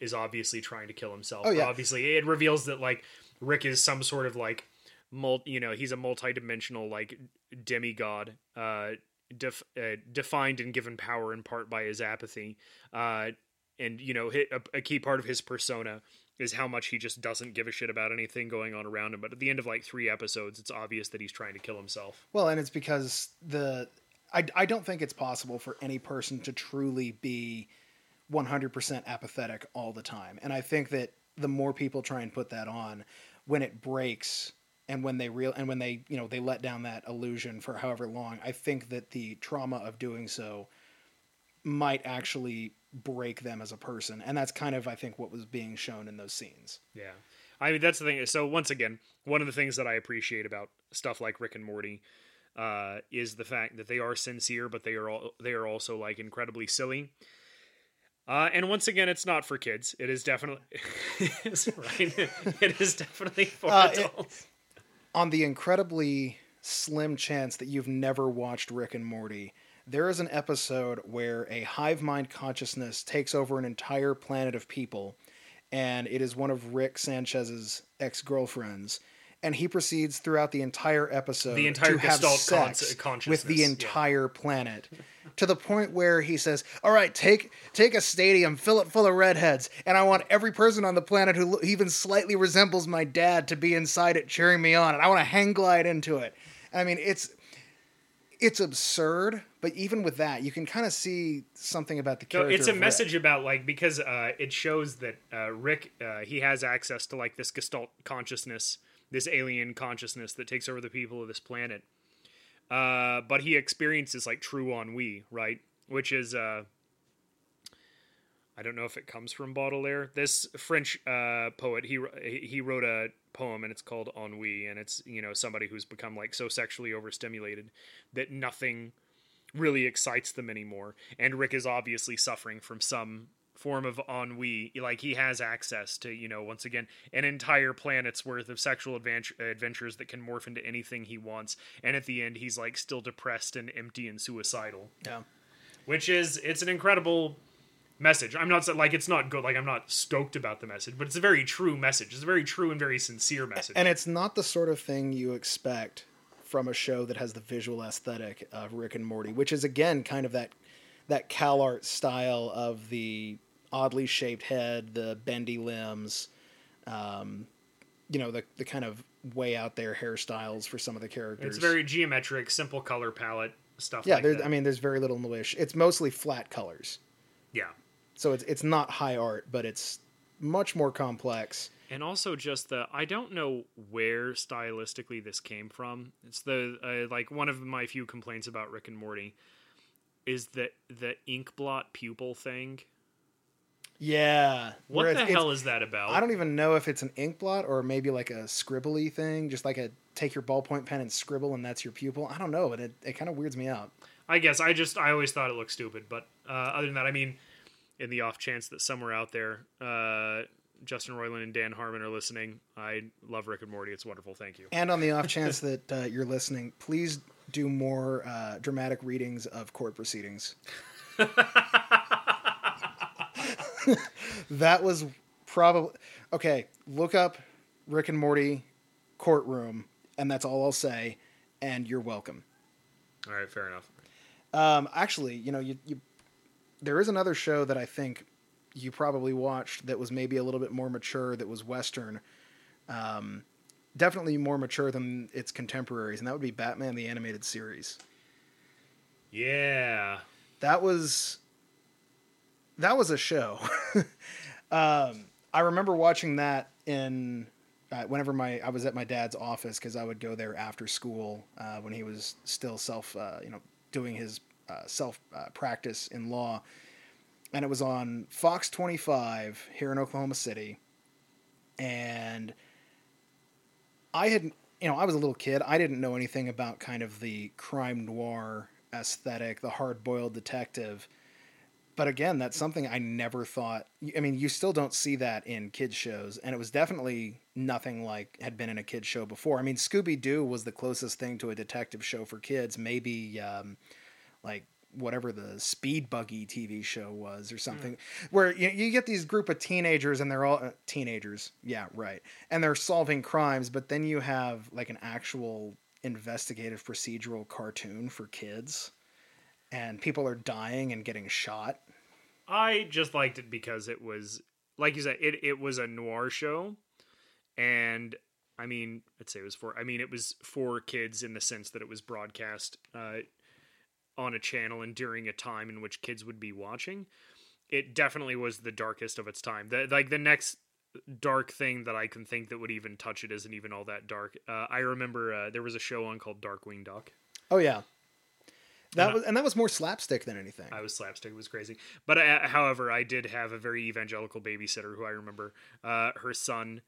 is obviously trying to kill himself. Oh, yeah. Obviously, it reveals that like Rick is some sort of like, he's a multi-dimensional like demigod, defined and given power in part by his apathy, and you know, a key part of his persona is how much he just doesn't give a shit about anything going on around him. But at the end of like 3 episodes, it's obvious that he's trying to kill himself. Well, and it's because I don't think it's possible for any person to truly be 100% apathetic all the time, and I think that the more people try and put that on, when it breaks, and when they let down that illusion for however long, I think that the trauma of doing so might actually break them as a person. And that's kind of, I think, what was being shown in those scenes. Yeah. I mean, that's the thing. So once again, one of the things that I appreciate about stuff like Rick and Morty is the fact that they are sincere, but they are also like incredibly silly. And once again, it's not for kids. It is definitely, right? It is definitely for adults. On the incredibly slim chance that you've never watched Rick and Morty, there is an episode where a hive mind consciousness takes over an entire planet of people, and it is one of Rick Sanchez's ex-girlfriends, and he proceeds throughout the entire episode to have sex with the entire planet, to the point where he says, all right, take a stadium, fill it full of redheads, and I want every person on the planet who even slightly resembles my dad to be inside it cheering me on, and I want to hang glide into it. I mean, it's absurd, But even with that, you can kind of see something about the character. No, it's a message about, like, because it shows that Rick, he has access to, like, this Gestalt consciousness, this alien consciousness that takes over the people of this planet. But he experiences, like, true ennui, right? Which is, I don't know if it comes from Baudelaire. This French poet, he wrote a poem, and it's called Ennui, and it's, you know, somebody who's become, like, so sexually overstimulated that nothing really excites them anymore, and Rick is obviously suffering from some form of ennui. Like, he has access to, you know, once again, an entire planet's worth of sexual adventures that can morph into anything he wants, and at the end he's, like, still depressed and empty and suicidal. Yeah, which is, it's an incredible message. I'm not, like, it's not good, like, I'm not stoked about the message, but it's a very true message. It's a very true and very sincere message, and it's not the sort of thing you expect from a show that has the visual aesthetic of Rick and Morty, which is, again, kind of that CalArts style of the oddly shaped head, the bendy limbs, you know, the kind of way out there hairstyles for some of the characters. It's very geometric, simple color palette stuff. Yeah, like that. I mean, there's very little in the wish. It's mostly flat colors. Yeah. So it's not high art, but it's much more complex. And also just I don't know where stylistically this came from. It's like, one of my few complaints about Rick and Morty is the ink blot pupil thing. Yeah. What the hell is that about? I don't even know if it's an ink blot or maybe like a scribbly thing, just like a take your ballpoint pen and scribble and that's your pupil. I don't know. It kind of weirds me out. I guess I always thought it looked stupid. But other than that, I mean, in the off chance that somewhere out there, Justin Roiland and Dan Harmon are listening. I love Rick and Morty. It's wonderful. Thank you. And on the off chance that you're listening, please do more dramatic readings of court proceedings. That was probably... Okay, look up Rick and Morty courtroom, and that's all I'll say, and you're welcome. All right, fair enough. Actually, you know, there is another show that I think you probably watched that was maybe a little bit more mature, that was Western, definitely more mature than its contemporaries, and that would be Batman the Animated Series. Yeah. That was a show. I remember watching that in whenever I was at my dad's office, because I would go there after school when he was still doing his practice in law. And it was on Fox 25 here in Oklahoma City. And I was a little kid. I didn't know anything about kind of the crime noir aesthetic, the hard-boiled detective. But again, that's something I never thought. I mean, you still don't see that in kids' shows. And it was definitely nothing like had been in a kids' show before. I mean, Scooby-Doo was the closest thing to a detective show for kids. Maybe, whatever the Speed Buggy TV show was or something, where you get these group of teenagers and they're all teenagers. Yeah. Right. And they're solving crimes, but then you have like an actual investigative procedural cartoon for kids and people are dying and getting shot. I just liked it because it was, like you said, it was a noir show. And I mean, it was for kids in the sense that it was broadcast, on a channel and during a time in which kids would be watching. It definitely was the darkest of its time. The next dark thing that I can think that would even touch it isn't even all that dark. I remember there was a show on called Darkwing Duck. Oh yeah, that was more slapstick than anything. It was crazy. But however, I did have a very evangelical babysitter who I remember. Her son,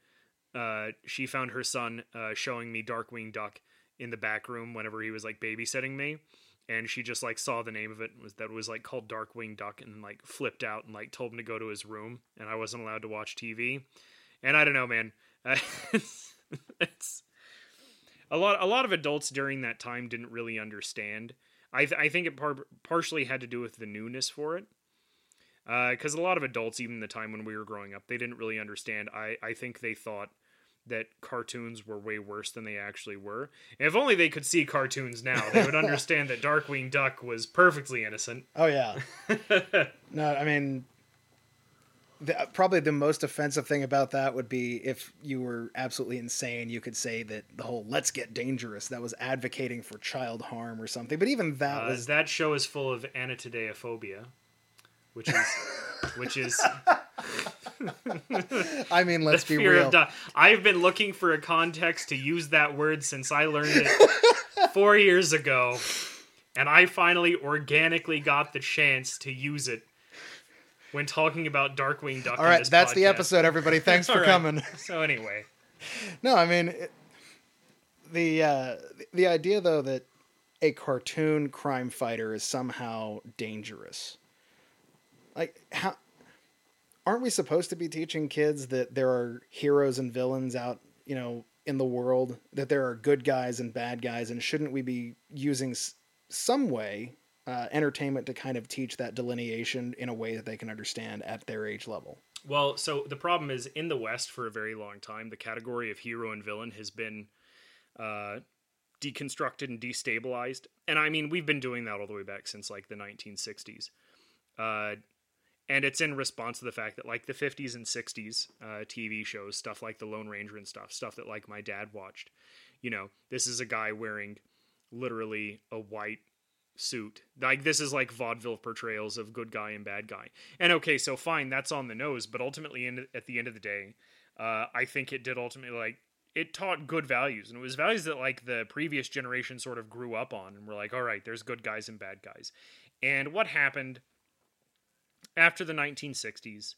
she found her son showing me Darkwing Duck in the back room whenever he was like babysitting me. And she just, like, saw the name of it, was like, called Darkwing Duck, and, like, flipped out and, like, told him to go to his room, and I wasn't allowed to watch TV. And I don't know, man. It's a lot of adults during that time didn't really understand. I think it partially had to do with the newness for it. Because a lot of adults, even the time when we were growing up, they didn't really understand. I think they thought that cartoons were way worse than they actually were. And if only they could see cartoons now, they would understand that Darkwing Duck was perfectly innocent. Oh yeah. No, I mean, probably the most offensive thing about that would be if you were absolutely insane, you could say that the whole "let's get dangerous" that was advocating for child harm or something. But even that was... that show is full of anatideophobia, which is I mean, let's be real. I've been looking for a context to use that word since I learned it 4 years ago, and I finally organically got the chance to use it when talking about Darkwing Duck. All right, that's the episode, everybody. Thanks for coming. So anyway. No, I mean, the idea, though, that a cartoon crime fighter is somehow dangerous. Like, how aren't we supposed to be teaching kids that there are heroes and villains out, you know, in the world, that there are good guys and bad guys, and shouldn't we be using some way... entertainment to kind of teach that delineation in a way that they can understand at their age level? Well, so the problem is, in the West for a very long time, the category of hero and villain has been deconstructed and destabilized. And I mean, we've been doing that all the way back since like the 1960s. And it's in response to the fact that like the 50s and 60s TV shows, stuff like The Lone Ranger and stuff that like my dad watched, you know, this is a guy wearing literally a white suit. Like, this is like vaudeville portrayals of good guy and bad guy. And okay, so fine, that's on the nose, but ultimately at the end of the day, I think it did ultimately, like, it taught good values, and it was values that like the previous generation sort of grew up on and were like, all right, there's good guys and bad guys. And what happened after the 1960s,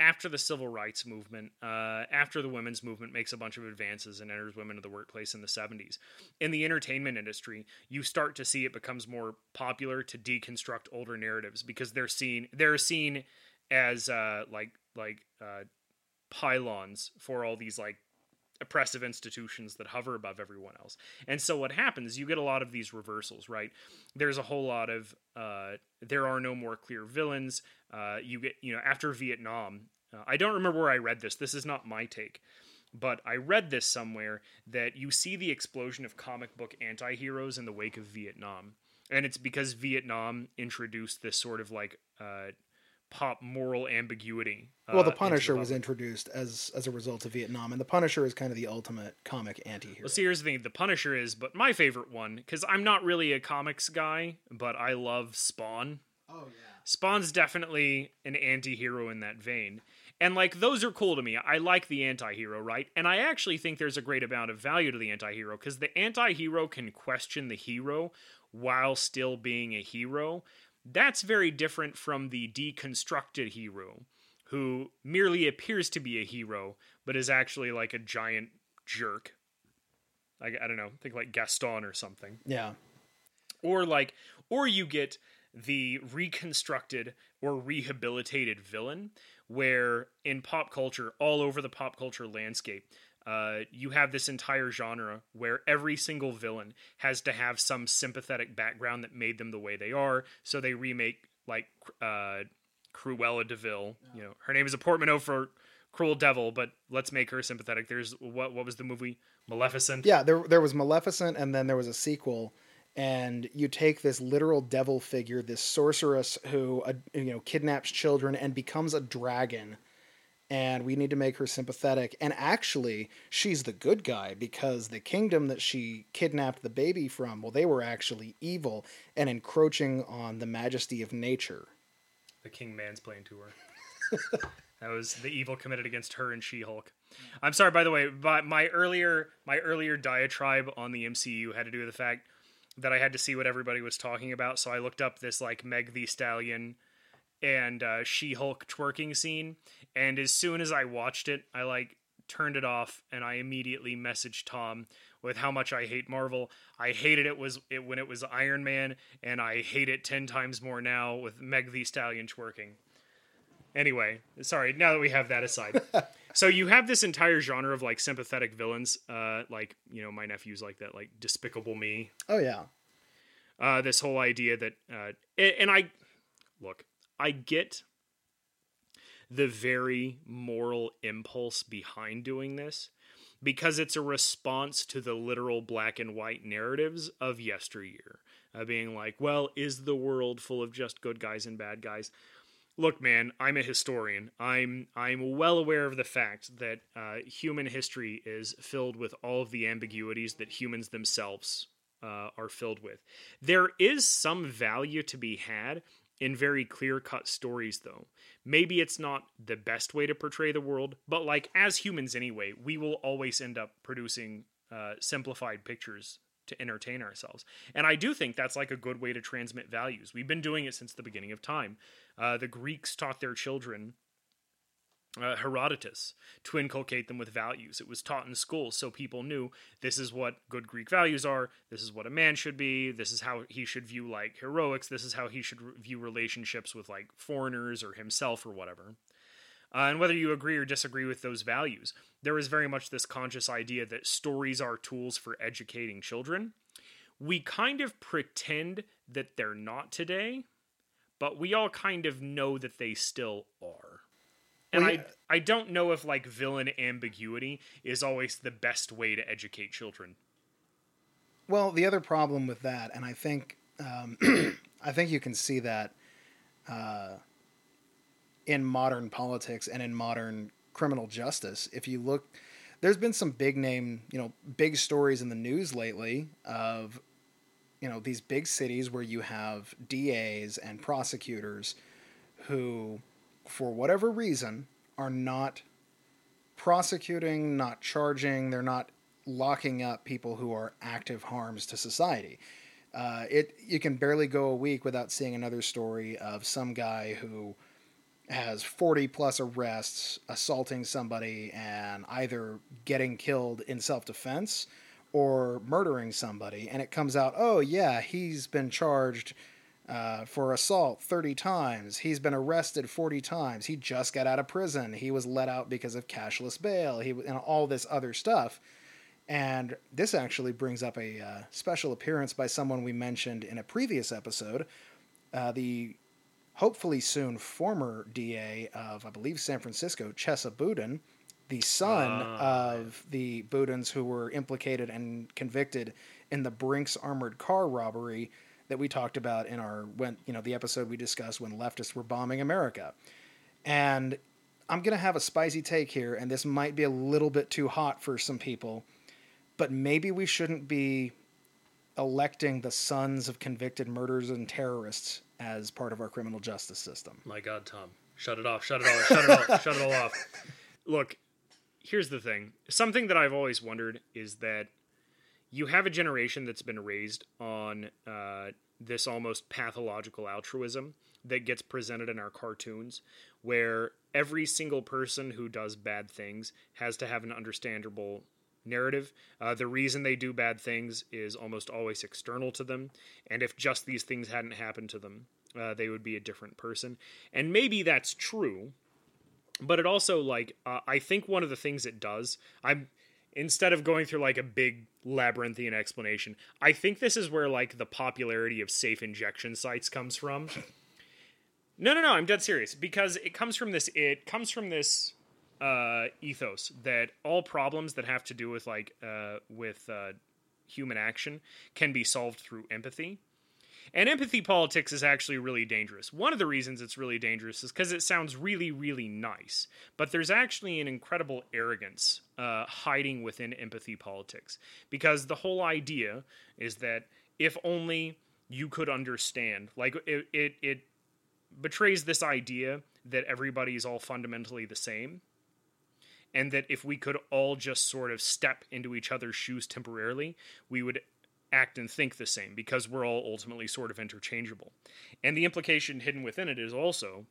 after the civil rights movement, after the women's movement makes a bunch of advances and enters women into the workplace in the 70s, in the entertainment industry, you start to see it becomes more popular to deconstruct older narratives, because they're seen as pylons for all these like oppressive institutions that hover above everyone else. And so what happens, you get a lot of these reversals, right? There's a whole lot of, there are no more clear villains. You get, you know, after Vietnam, I don't remember where I read this. This is not my take, but I read this somewhere that you see the explosion of comic book anti-heroes in the wake of Vietnam. And it's because Vietnam introduced this sort of like, pop moral ambiguity. Well, the Punisher was introduced as a result of Vietnam, and the Punisher is kind of the ultimate comic anti-hero. Well, see, here's the thing. The Punisher is, but my favorite one, because I'm not really a comics guy, but I love Spawn. Oh, yeah. Spawn's definitely an anti-hero in that vein. And, like, those are cool to me. I like the anti-hero, right? And I actually think there's a great amount of value to the anti-hero, because the anti-hero can question the hero while still being a hero. That's very different from the deconstructed hero who merely appears to be a hero, but is actually like a giant jerk. I don't know, think like Gaston or something. Yeah. Or you get the reconstructed or rehabilitated villain, where in pop culture, all over the pop culture landscape, you have this entire genre where every single villain has to have some sympathetic background that made them the way they are. So they remake like Cruella de Vil. Yeah. You know, her name is a portmanteau for Cruel Devil, but let's make her sympathetic. There's what was the movie? Maleficent. Yeah, there was Maleficent, and then there was a sequel. And you take this literal devil figure, this sorceress who kidnaps children and becomes a dragon. And we need to make her sympathetic. And actually, she's the good guy, because the kingdom that she kidnapped the baby from, well, they were actually evil and encroaching on the majesty of nature. The king mansplained to her. That was the evil committed against her and She-Hulk. I'm sorry, by the way, but my earlier diatribe on the MCU had to do with the fact that I had to see what everybody was talking about. So I looked up this like Meg the Stallion and She-Hulk twerking scene, and as soon as I watched it, I like turned it off, and I immediately messaged Tom with how much I hate Marvel. I hated it when it was Iron Man, and I hate it 10 times more now with Meg Thee Stallion twerking. Anyway, sorry, now that we have that aside. So you have this entire genre of like sympathetic villains, like, you know, my nephews like that, like Despicable Me. Oh yeah. This whole idea that I get the very moral impulse behind doing this, because it's a response to the literal black and white narratives of yesteryear, being like, well, is the world full of just good guys and bad guys? look, man, I'm a historian. I'm well aware of the fact that human history is filled with all of the ambiguities that humans themselves are filled with. There is some value to be had in very clear-cut stories, though. Maybe it's not the best way to portray the world, but, like, as humans anyway, we will always end up producing simplified pictures to entertain ourselves. And I do think that's, like, a good way to transmit values. We've been doing it since the beginning of time. The Greeks taught their children Herodotus to inculcate them with values. It was taught in school, so people knew this is what good Greek values are, this is what a man should be, this is how he should view, like, heroics, this is how he should view relationships with, like, foreigners or himself or whatever. And whether you agree or disagree with those values, there is very much this conscious idea that stories are tools for educating children. We kind of pretend that they're not today, but we all kind of know that they still are. And well, yeah. I don't know if, like, villain ambiguity is always the best way to educate children. Well, the other problem with that, and I think I think you can see that in modern politics and in modern criminal justice. If you look, there's been some big name, you know, big stories in the news lately of, you know, these big cities where you have DAs and prosecutors who, for whatever reason, are not prosecuting, not charging, they're not locking up people who are active harms to society. You can barely go a week without seeing another story of some guy who has 40 plus arrests assaulting somebody and either getting killed in self-defense or murdering somebody. And it comes out, oh yeah, he's been charged for assault 30 times. He's been arrested 40 times. He just got out of prison. He was let out because of cashless bail. And all this other stuff. And this actually brings up a special appearance by someone we mentioned in a previous episode. The hopefully soon former DA of, I believe, San Francisco, Chesa Boudin, the son of the Boudins who were implicated and convicted in the Brinks armored car robbery that we talked about in our, when, you know, the episode we discussed when leftists were bombing America. And I'm going to have a spicy take here, and this might be a little bit too hot for some people, but maybe we shouldn't be electing the sons of convicted murderers and terrorists as part of our criminal justice system. My God, Tom, shut it off, shut it off, shut it off, shut it all off. Look, here's the thing. Something that I've always wondered is that you have a generation that's been raised on this almost pathological altruism that gets presented in our cartoons, where every single person who does bad things has to have an understandable narrative. The reason they do bad things is almost always external to them, and if just these things hadn't happened to them, they would be a different person. And maybe that's true, but it also, like, I think one of the things it does, instead of going through, like, a big labyrinthian explanation, I think this is where, like, the popularity of safe injection sites comes from. No, I'm dead serious. Because it comes from this ethos that all problems that have to do with, like, with human action can be solved through empathy. And empathy politics is actually really dangerous. One of the reasons it's really dangerous is because it sounds really, really nice. But there's actually an incredible arrogance hiding within empathy politics. Because the whole idea is that if only you could understand. Like, it betrays this idea that everybody is all fundamentally the same. And that if we could all just sort of step into each other's shoes temporarily, we would act and think the same, because we're all ultimately sort of interchangeable. And the implication hidden within it is also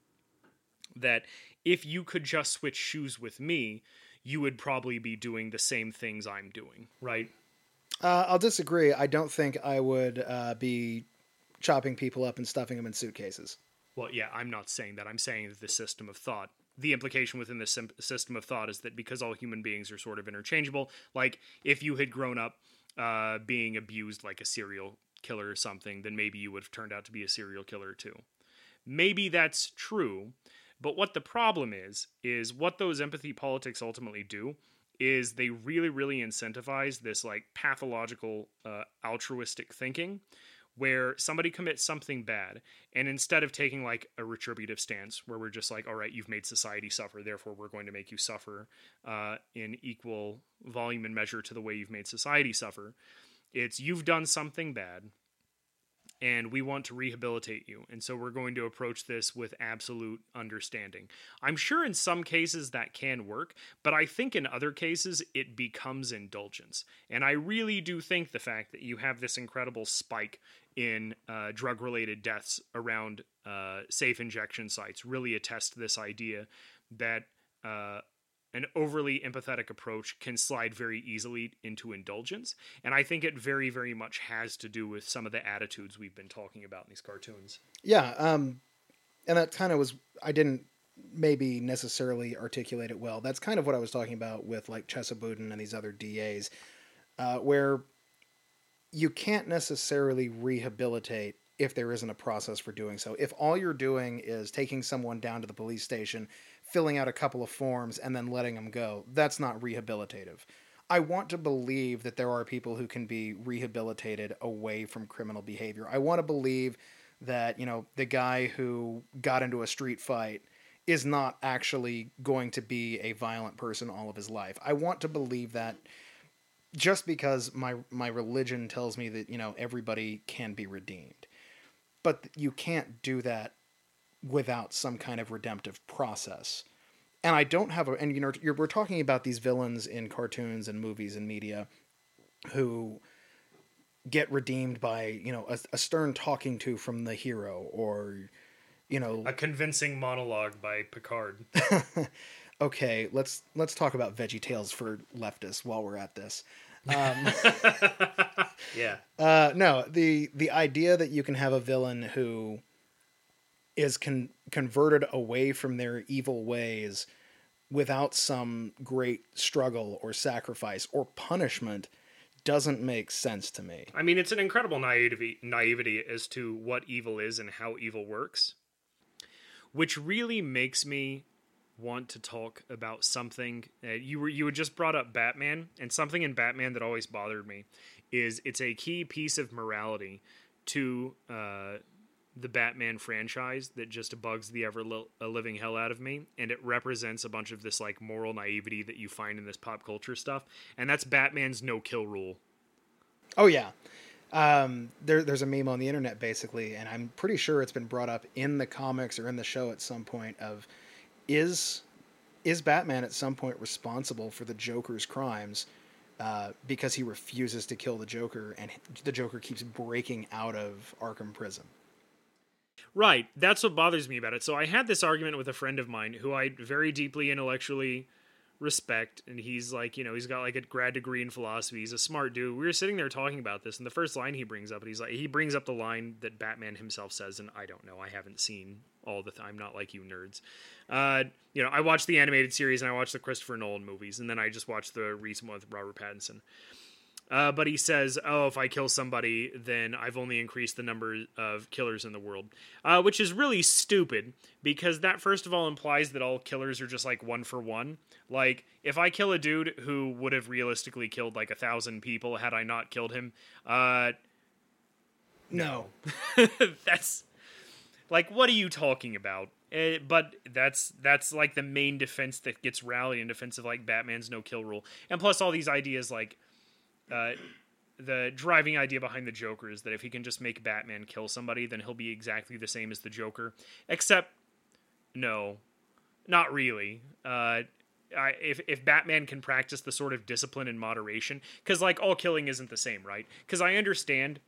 that if you could just switch shoes with me, you would probably be doing the same things I'm doing, right? I'll disagree. I don't think I would be chopping people up and stuffing them in suitcases. Well, yeah, I'm not saying that. I'm saying that the system of thought, the implication within the system of thought is that because all human beings are sort of interchangeable, like if you had grown up being abused like a serial killer or something, then maybe you would have turned out to be a serial killer too. Maybe that's true, but what the problem is what those empathy politics ultimately do is they really, really incentivize this, like, pathological altruistic thinking, where somebody commits something bad, and instead of taking like a retributive stance where we're just like, all right, you've made society suffer, therefore we're going to make you suffer in equal volume and measure to the way you've made society suffer, it's you've done something bad and we want to rehabilitate you. And so we're going to approach this with absolute understanding. I'm sure in some cases that can work, but I think in other cases it becomes indulgence. And I really do think the fact that you have this incredible spike in drug-related deaths around safe injection sites really attest to this idea that an overly empathetic approach can slide very easily into indulgence. And I think it very, very much has to do with some of the attitudes we've been talking about in these cartoons. Yeah. And that kind of was, I didn't maybe necessarily articulate it well. That's kind of what I was talking about with like Chesapeake and these other DAs, where you can't necessarily rehabilitate if there isn't a process for doing so. If all you're doing is taking someone down to the police station, filling out a couple of forms, and then letting them go, that's not rehabilitative. I want to believe that there are people who can be rehabilitated away from criminal behavior. I want to believe that, you know, the guy who got into a street fight is not actually going to be a violent person all of his life. I want to believe that just because my religion tells me that, you know, everybody can be redeemed. But you can't do that without some kind of redemptive process. And I don't have and you know, we're talking about these villains in cartoons and movies and media who get redeemed by, you know, a stern talking to from the hero, or, you know, a convincing monologue by Picard. Okay. Let's talk about VeggieTales for leftists while we're at this. Yeah. No, the idea that you can have a villain who is converted away from their evil ways without some great struggle or sacrifice or punishment doesn't make sense to me. I mean, it's an incredible naivety as to what evil is and how evil works, which really makes me want to talk about something. You had just brought up Batman, and something in Batman that always bothered me is it's a key piece of morality to the Batman franchise that just bugs the ever-living hell out of me, and it represents a bunch of this, like, moral naivety that you find in this pop culture stuff, and that's Batman's no-kill rule. Oh, yeah. There's a meme on the internet, basically, and I'm pretty sure it's been brought up in the comics or in the show at some point of, is Batman at some point responsible for the Joker's crimes because he refuses to kill the Joker, and the Joker keeps breaking out of Arkham Prison? Right. That's what bothers me about it. So I had this argument with a friend of mine who I very deeply intellectually respect. And he's like, you know, he's got like a grad degree in philosophy. He's a smart dude. We were sitting there talking about this. And the first line he brings up, and he brings up the line that Batman himself says. And I don't know, I haven't seen all the I'm not like you nerds. You know, I watched the animated series and I watched the Christopher Nolan movies. And then I just watched the recent one with Robert Pattinson. But he says, oh, if I kill somebody, then I've only increased the number of killers in the world, which is really stupid because that, first of all, implies that all killers are just like one for one. Like, if I kill a dude who would have realistically killed like 1,000 people had I not killed him, no. That's like, what are you talking about? But that's like the main defense that gets rallied in defense of like Batman's no-kill rule. And plus all these ideas like, the driving idea behind the Joker is that if he can just make Batman kill somebody, then he'll be exactly the same as the Joker. Except, no, not really. If Batman can practice the sort of discipline and moderation, because like all killing isn't the same, right? Because I understand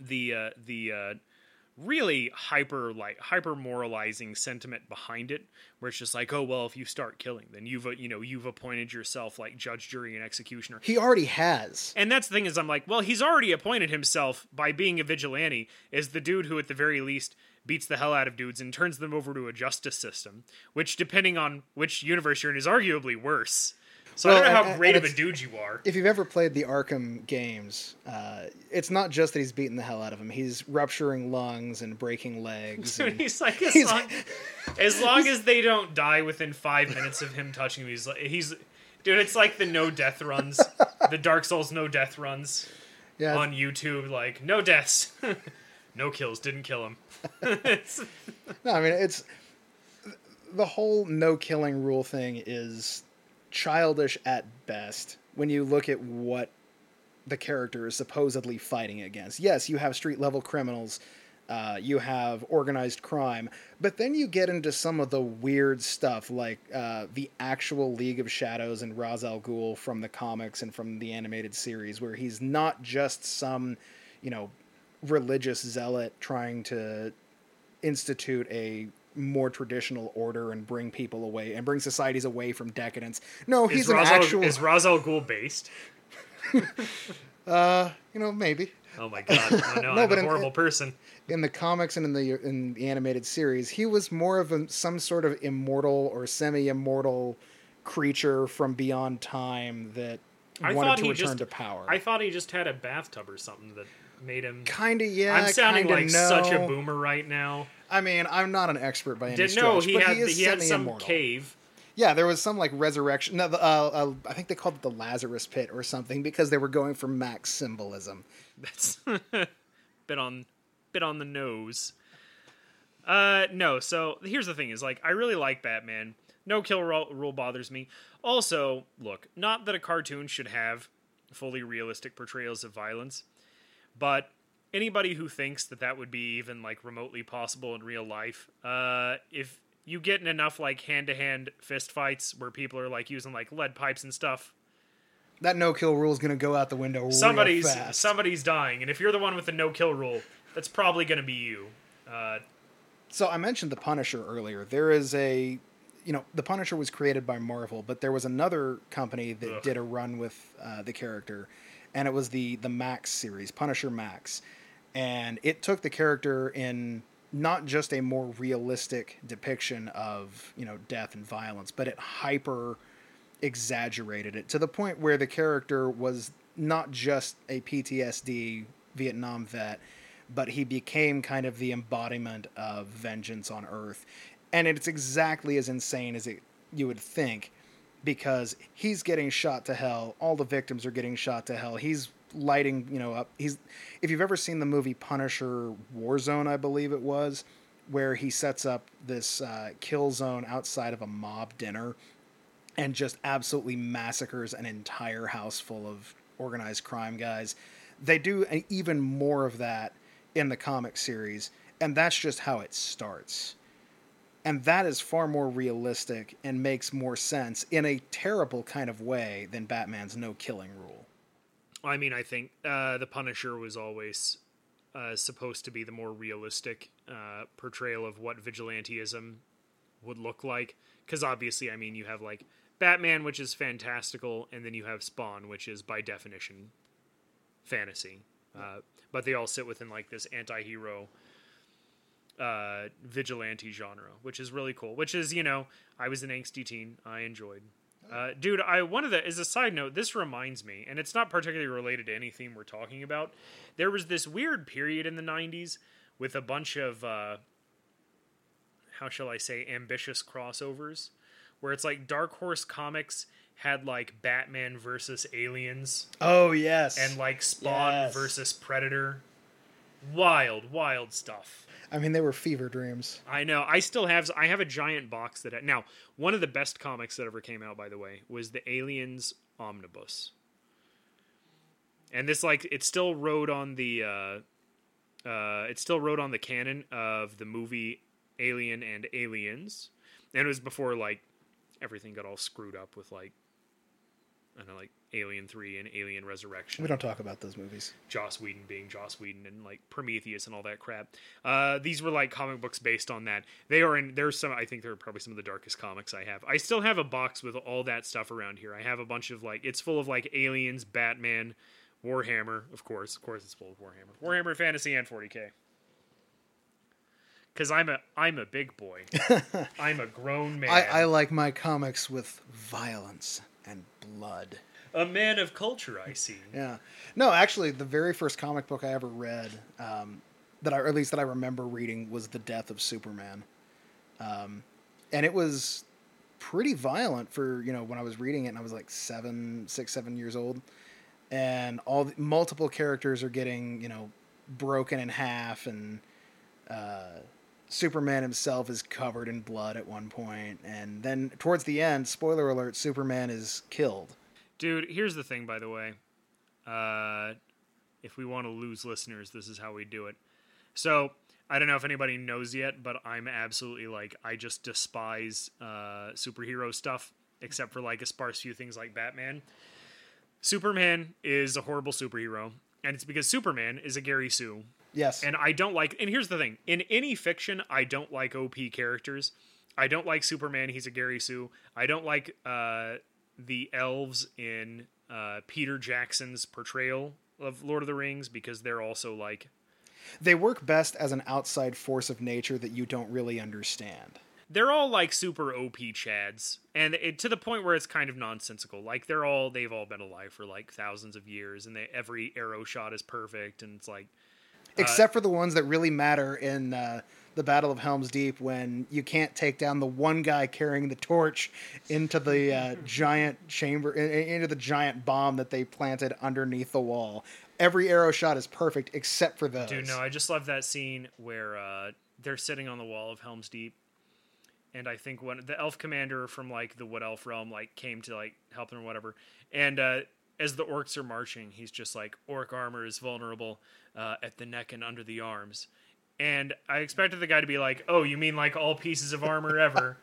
the really hyper moralizing sentiment behind it, where it's just like, oh, well, if you start killing, then you've appointed yourself like judge, jury, and executioner. He already has. And that's the thing is I'm like, well, he's already appointed himself by being a vigilante as the dude who at the very least beats the hell out of dudes and turns them over to a justice system, which depending on which universe you're in is arguably worse. So well, I don't know how great of a dude you are. If you've ever played the Arkham games, it's not just that he's beating the hell out of him. He's rupturing lungs and breaking legs. Dude, and he's like, as long as they don't die within 5 minutes of him touching him, he's dude, it's like the no death runs, the Dark Souls no death runs. yeah, on YouTube, like, no deaths, no kills, didn't kill him. No, I mean, it's... The whole no-killing rule thing is childish at best when you look at what the character is supposedly fighting against. Yes, you have street-level criminals, you have organized crime, but then you get into some of the weird stuff, like the actual League of Shadows and Ra's al Ghul from the comics and from the animated series, where he's not just some, you know, religious zealot trying to institute a more traditional order and bring people away and bring societies away from decadence. No, he's an actual... Is Ra's al Ghul based? You know, maybe. Oh my god! Oh, no, no, I'm a horrible person. In the comics and in the animated series, he was more of some sort of immortal or semi-immortal creature from beyond time that wanted to return to power. I thought he just had a bathtub or something that made him kind of... Yeah, I'm sounding like such a boomer right now. I mean, I'm not an expert by any stretch. No, he had some cave. Yeah, there was some, like, resurrection. No, I think they called it the Lazarus Pit or something because they were going for max symbolism. That's bit on the nose. No, so here's the thing is, like, I really like Batman. No-kill rule bothers me. Also, look, not that a cartoon should have fully realistic portrayals of violence, but anybody who thinks that that would be even, like, remotely possible in real life, if... You get in enough, like, hand-to-hand fist fights where people are, like, using, like, lead pipes and stuff. That no-kill rule is going to go out the window real fast. Somebody's dying, and if you're the one with the no-kill rule, that's probably going to be you. So I mentioned The Punisher earlier. There is a... You know, The Punisher was created by Marvel, but there was another company that did a run with the character, and it was the Max series, Punisher Max. And it took the character in... not just a more realistic depiction of, you know, death and violence, but it hyper exaggerated it to the point where the character was not just a PTSD Vietnam vet, but he became kind of the embodiment of vengeance on Earth. And it's exactly as insane as you would think, because he's getting shot to hell. All the victims are getting shot to hell. He's lighting, you know, up. If you've ever seen the movie Punisher Warzone, I believe it was, where he sets up this kill zone outside of a mob dinner and just absolutely massacres an entire house full of organized crime guys. They do even more of that in the comic series, and that's just how it starts. And that is far more realistic and makes more sense in a terrible kind of way than Batman's no-killing rule. I mean, I think The Punisher was always supposed to be the more realistic portrayal of what vigilantism would look like. Because obviously, I mean, you have, like, Batman, which is fantastical, and then you have Spawn, which is, by definition, fantasy. But they all sit within, like, this anti-hero vigilante genre, which is really cool. Which is, you know, I was an angsty teen. I enjoyed. Dude, as a side note, this reminds me, and it's not particularly related to any theme we're talking about, there was this weird period in the 90s with a bunch of, how shall I say, ambitious crossovers, where it's like Dark Horse Comics had, like, Batman versus Aliens. Oh, yes. And, like, Spawn versus Predator. Wild, wild stuff. I mean, they were fever dreams. I know. I have a giant box that... Now, one of the best comics that ever came out, by the way, was the Aliens Omnibus. And this, like, it still rode on the canon of the movie Alien and Aliens. And it was before, like, everything got all screwed up with, like, I don't know, like, Alien 3 and Alien Resurrection. We don't talk about those movies. Joss Whedon being Joss Whedon and, like, Prometheus and all that crap. These were, like, comic books based on that. I think they're probably some of the darkest comics I have. I still have a box with all that stuff around here. I have a bunch of, like, it's full of, like, Aliens, Batman, Warhammer, of course it's full of Warhammer Fantasy and 40K. Because I'm a big boy. I'm a grown man. I like my comics with violence and blood. A man of culture, I see. Yeah. No, actually, the very first comic book I ever read, that I remember reading, was The Death of Superman. And it was pretty violent for, you know, when I was reading it, and I was like 7 years old. and all the, multiple characters are getting, you know, broken in half, and Superman himself is covered in blood at one point, and then towards the end, spoiler alert, Superman is killed. Dude, here's the thing, by the way. If we want to lose listeners, this is how we do it. So, I don't know if anybody knows yet, but I'm absolutely, like, I just despise superhero stuff, except for, like, a sparse few things like Batman. Superman is a horrible superhero, and it's because Superman is a Gary Sue. Yes. And I don't like, and here's the thing, in any fiction, I don't like OP characters. I don't like Superman, he's a Gary Sue. I don't like the elves in Peter Jackson's portrayal of Lord of the Rings, because they're also like... They work best as an outside force of nature that you don't really understand. They're all like super OP chads, and it, to the point where it's kind of nonsensical. Like they've all been alive for like thousands of years, and every arrow shot is perfect, and it's like... Except for the ones that really matter in the Battle of Helm's Deep, when you can't take down the one guy carrying the torch into the giant chamber, into the giant bomb that they planted underneath the wall. Every arrow shot is perfect except for those. Dude, no, I just love that scene where they're sitting on the wall of Helm's Deep, and I think when the elf commander from like the Wood Elf realm like came to like help them or whatever, and as the orcs are marching, he's just like, orc armor is vulnerable at the neck and under the arms. And I expected the guy to be like, oh, you mean like all pieces of armor ever?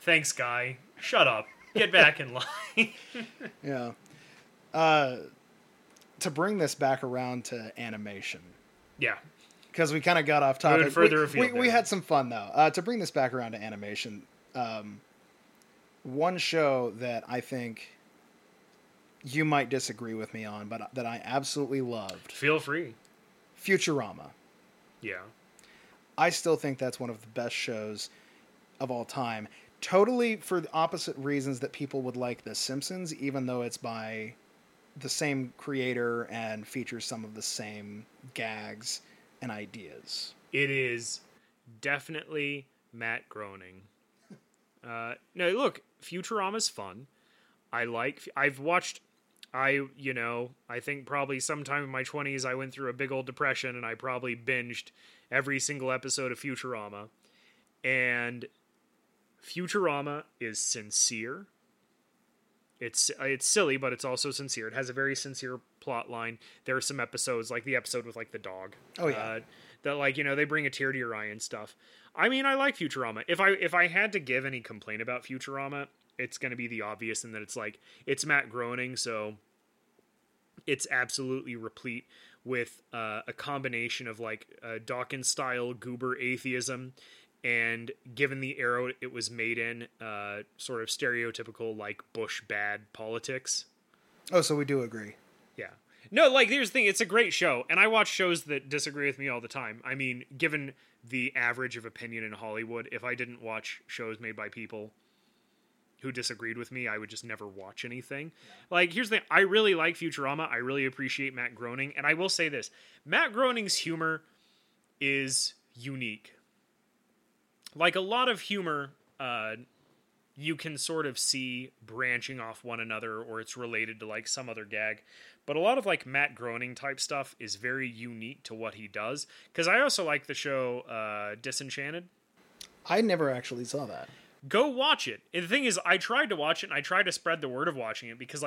Thanks, guy. Shut up. Get back in line. Yeah. To bring this back around to animation. Yeah. Because we kind of got off topic. We had some fun, though. To bring this back around to animation, one show that I think... you might disagree with me on, but that I absolutely loved. Feel free. Futurama. Yeah. I still think that's one of the best shows of all time. Totally for the opposite reasons that people would like The Simpsons, even though it's by the same creator and features some of the same gags and ideas. It is definitely Matt Groening. No, look, Futurama's fun. I think probably sometime in my 20s, I went through a big old depression, and I probably binged every single episode of Futurama. And Futurama is sincere. It's silly, but it's also sincere. It has a very sincere plot line. There are some episodes, like the episode with like the dog. Oh yeah. That like, you know, they bring a tear to your eye and stuff. I mean, I like Futurama. If I had to give any complaint about Futurama, it's going to be the obvious, and that it's like, it's Matt Groening, so it's absolutely replete with a combination of like Dawkins-style goober atheism, and given the era it was made in, sort of stereotypical like Bush bad politics. Oh, so we do agree. Yeah. No, like here's the thing, it's a great show, and I watch shows that disagree with me all the time. I mean, given the average of opinion in Hollywood, if I didn't watch shows made by people who disagreed with me, I would just never watch anything. Yeah. Like, here's the thing. I really like Futurama. I really appreciate Matt Groening. And I will say this. Matt Groening's humor is unique. Like, a lot of humor, you can sort of see branching off one another, or it's related to, like, some other gag. But a lot of, like, Matt Groening-type stuff is very unique to what he does. Because I also like the show Disenchanted. I never actually saw that. Go watch it. And the thing is, I tried to watch it, and I tried to spread the word of watching it, because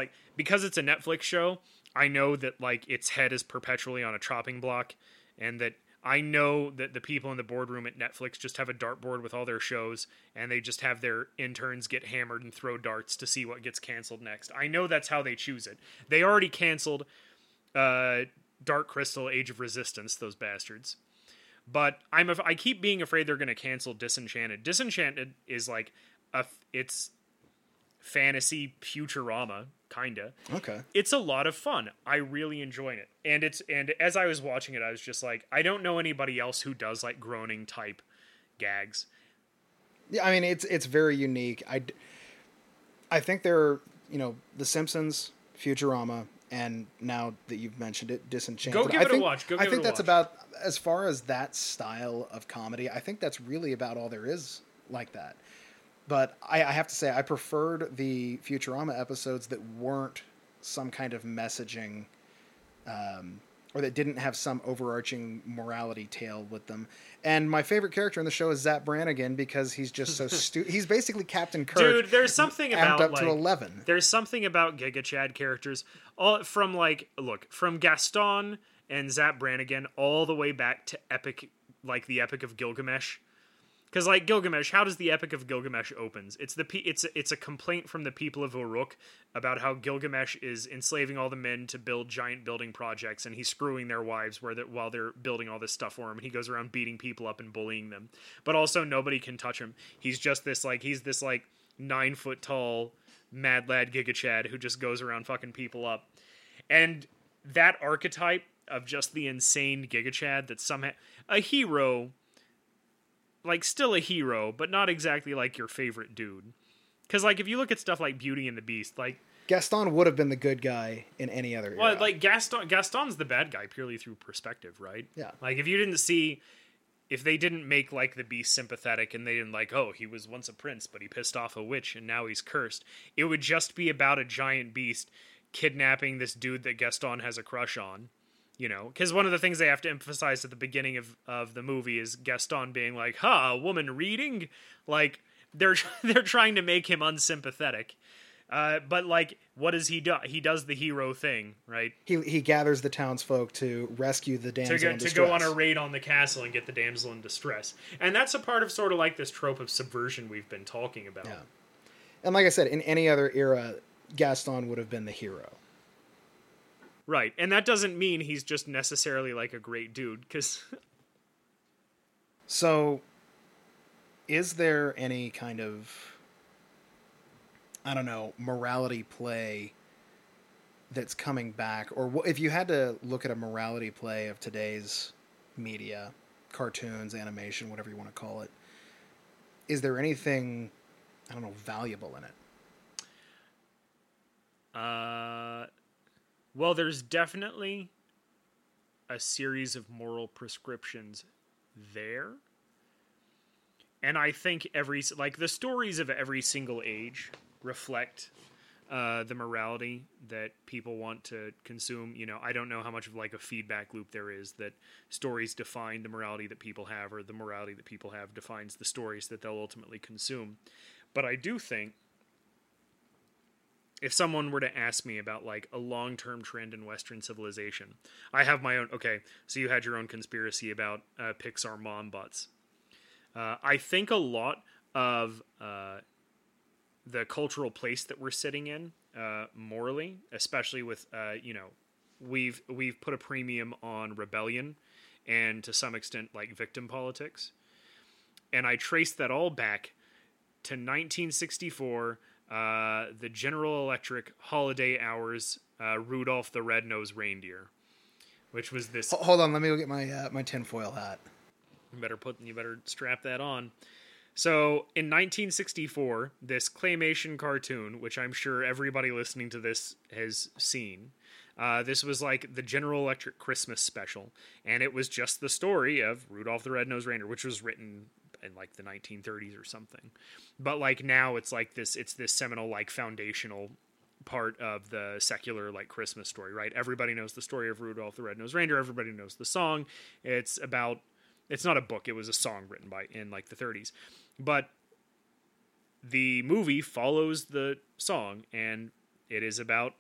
it's a Netflix show, I know that like its head is perpetually on a chopping block, and that I know that the people in the boardroom at Netflix just have a dartboard with all their shows, and they just have their interns get hammered and throw darts to see what gets canceled next. I know that's how they choose it. They already canceled Dark Crystal, Age of Resistance, those bastards. But I keep being afraid they're going to cancel Disenchanted. Disenchanted is like it's fantasy Futurama, kinda. Okay. It's a lot of fun. I really enjoy it, and as I was watching it, I was just like, I don't know anybody else who does like groaning type gags. Yeah, I mean it's very unique. I think there are, you know, The Simpsons, Futurama. And now that you've mentioned it, Disenchanted. Go give it a watch. About, as far as that style of comedy, I think that's really about all there is like that. But I have to say, I preferred the Futurama episodes that weren't some kind of messaging or that didn't have some overarching morality tale with them. And my favorite character in the show is Zap Brannigan, because he's just so stupid. He's basically Captain Kirk. Dude, there's something about up to 11. There's something about Giga Chad characters, all from from Gaston and Zap Brannigan all the way back to epic, like the Epic of Gilgamesh. Because like Gilgamesh, how does the Epic of Gilgamesh opens? It's a complaint from the people of Uruk about how Gilgamesh is enslaving all the men to build giant building projects, and he's screwing their wives while they're building all this stuff for him. And he goes around beating people up and bullying them, but also nobody can touch him. He's just this 9 foot tall mad lad Giga Chad who just goes around fucking people up, and that archetype of just the insane Giga Chad that's somehow a hero. Like, still a hero, but not exactly, like, your favorite dude. Because, like, if you look at stuff like Beauty and the Beast, like... Gaston would have been the good guy in any other era. Well, like, Gaston's the bad guy purely through perspective, right? Yeah. Like, if you didn't see... If they didn't make, like, the Beast sympathetic, and they didn't, like, oh, he was once a prince, but he pissed off a witch, and now he's cursed, it would just be about a giant beast kidnapping this dude that Gaston has a crush on. You know, because one of the things they have to emphasize at the beginning of the movie is Gaston being like, a woman reading? Like, they're trying to make him unsympathetic. But, like, what does he do? He does the hero thing, right? He gathers the townsfolk to rescue the damsel in distress. To go on a raid on the castle and get the damsel in distress. And that's a part of sort of, like, this trope of subversion we've been talking about. Yeah. And like I said, in any other era, Gaston would have been the hero. Right, and that doesn't mean he's just necessarily, like, a great dude, because... So, is there any kind of, I don't know, morality play that's coming back? Or if you had to look at a morality play of today's media, cartoons, animation, whatever you want to call it, is there anything, I don't know, valuable in it? Well, there's definitely a series of moral prescriptions there. And I think the stories of every single age reflect the morality that people want to consume. You know, I don't know how much of like a feedback loop there is that stories define the morality that people have, or the morality that people have defines the stories that they'll ultimately consume. But I do think, if someone were to ask me about, like, a long-term trend in Western civilization, I have my own... Okay, so you had your own conspiracy about Pixar mom bots. I think a lot of the cultural place that we're sitting in, morally, especially with, we've put a premium on rebellion and, to some extent, like, victim politics. And I trace that all back to 1964... the General Electric holiday hours, Rudolph the Red-Nosed Reindeer, which was this... Hold on, let me go get my my tinfoil hat. You better strap that on. So, in 1964, this claymation cartoon, which I'm sure everybody listening to this has seen, this was like the General Electric Christmas special, and it was just the story of Rudolph the Red-Nosed Reindeer, which was written... in like the 1930s or something. But like now it's like this, it's this seminal, like foundational part of the secular, like Christmas story, right? Everybody knows the story of Rudolph the Red-Nosed Reindeer. Everybody knows the song. It's not a book. It was a song written in like the 30s, but the movie follows the song, and it is about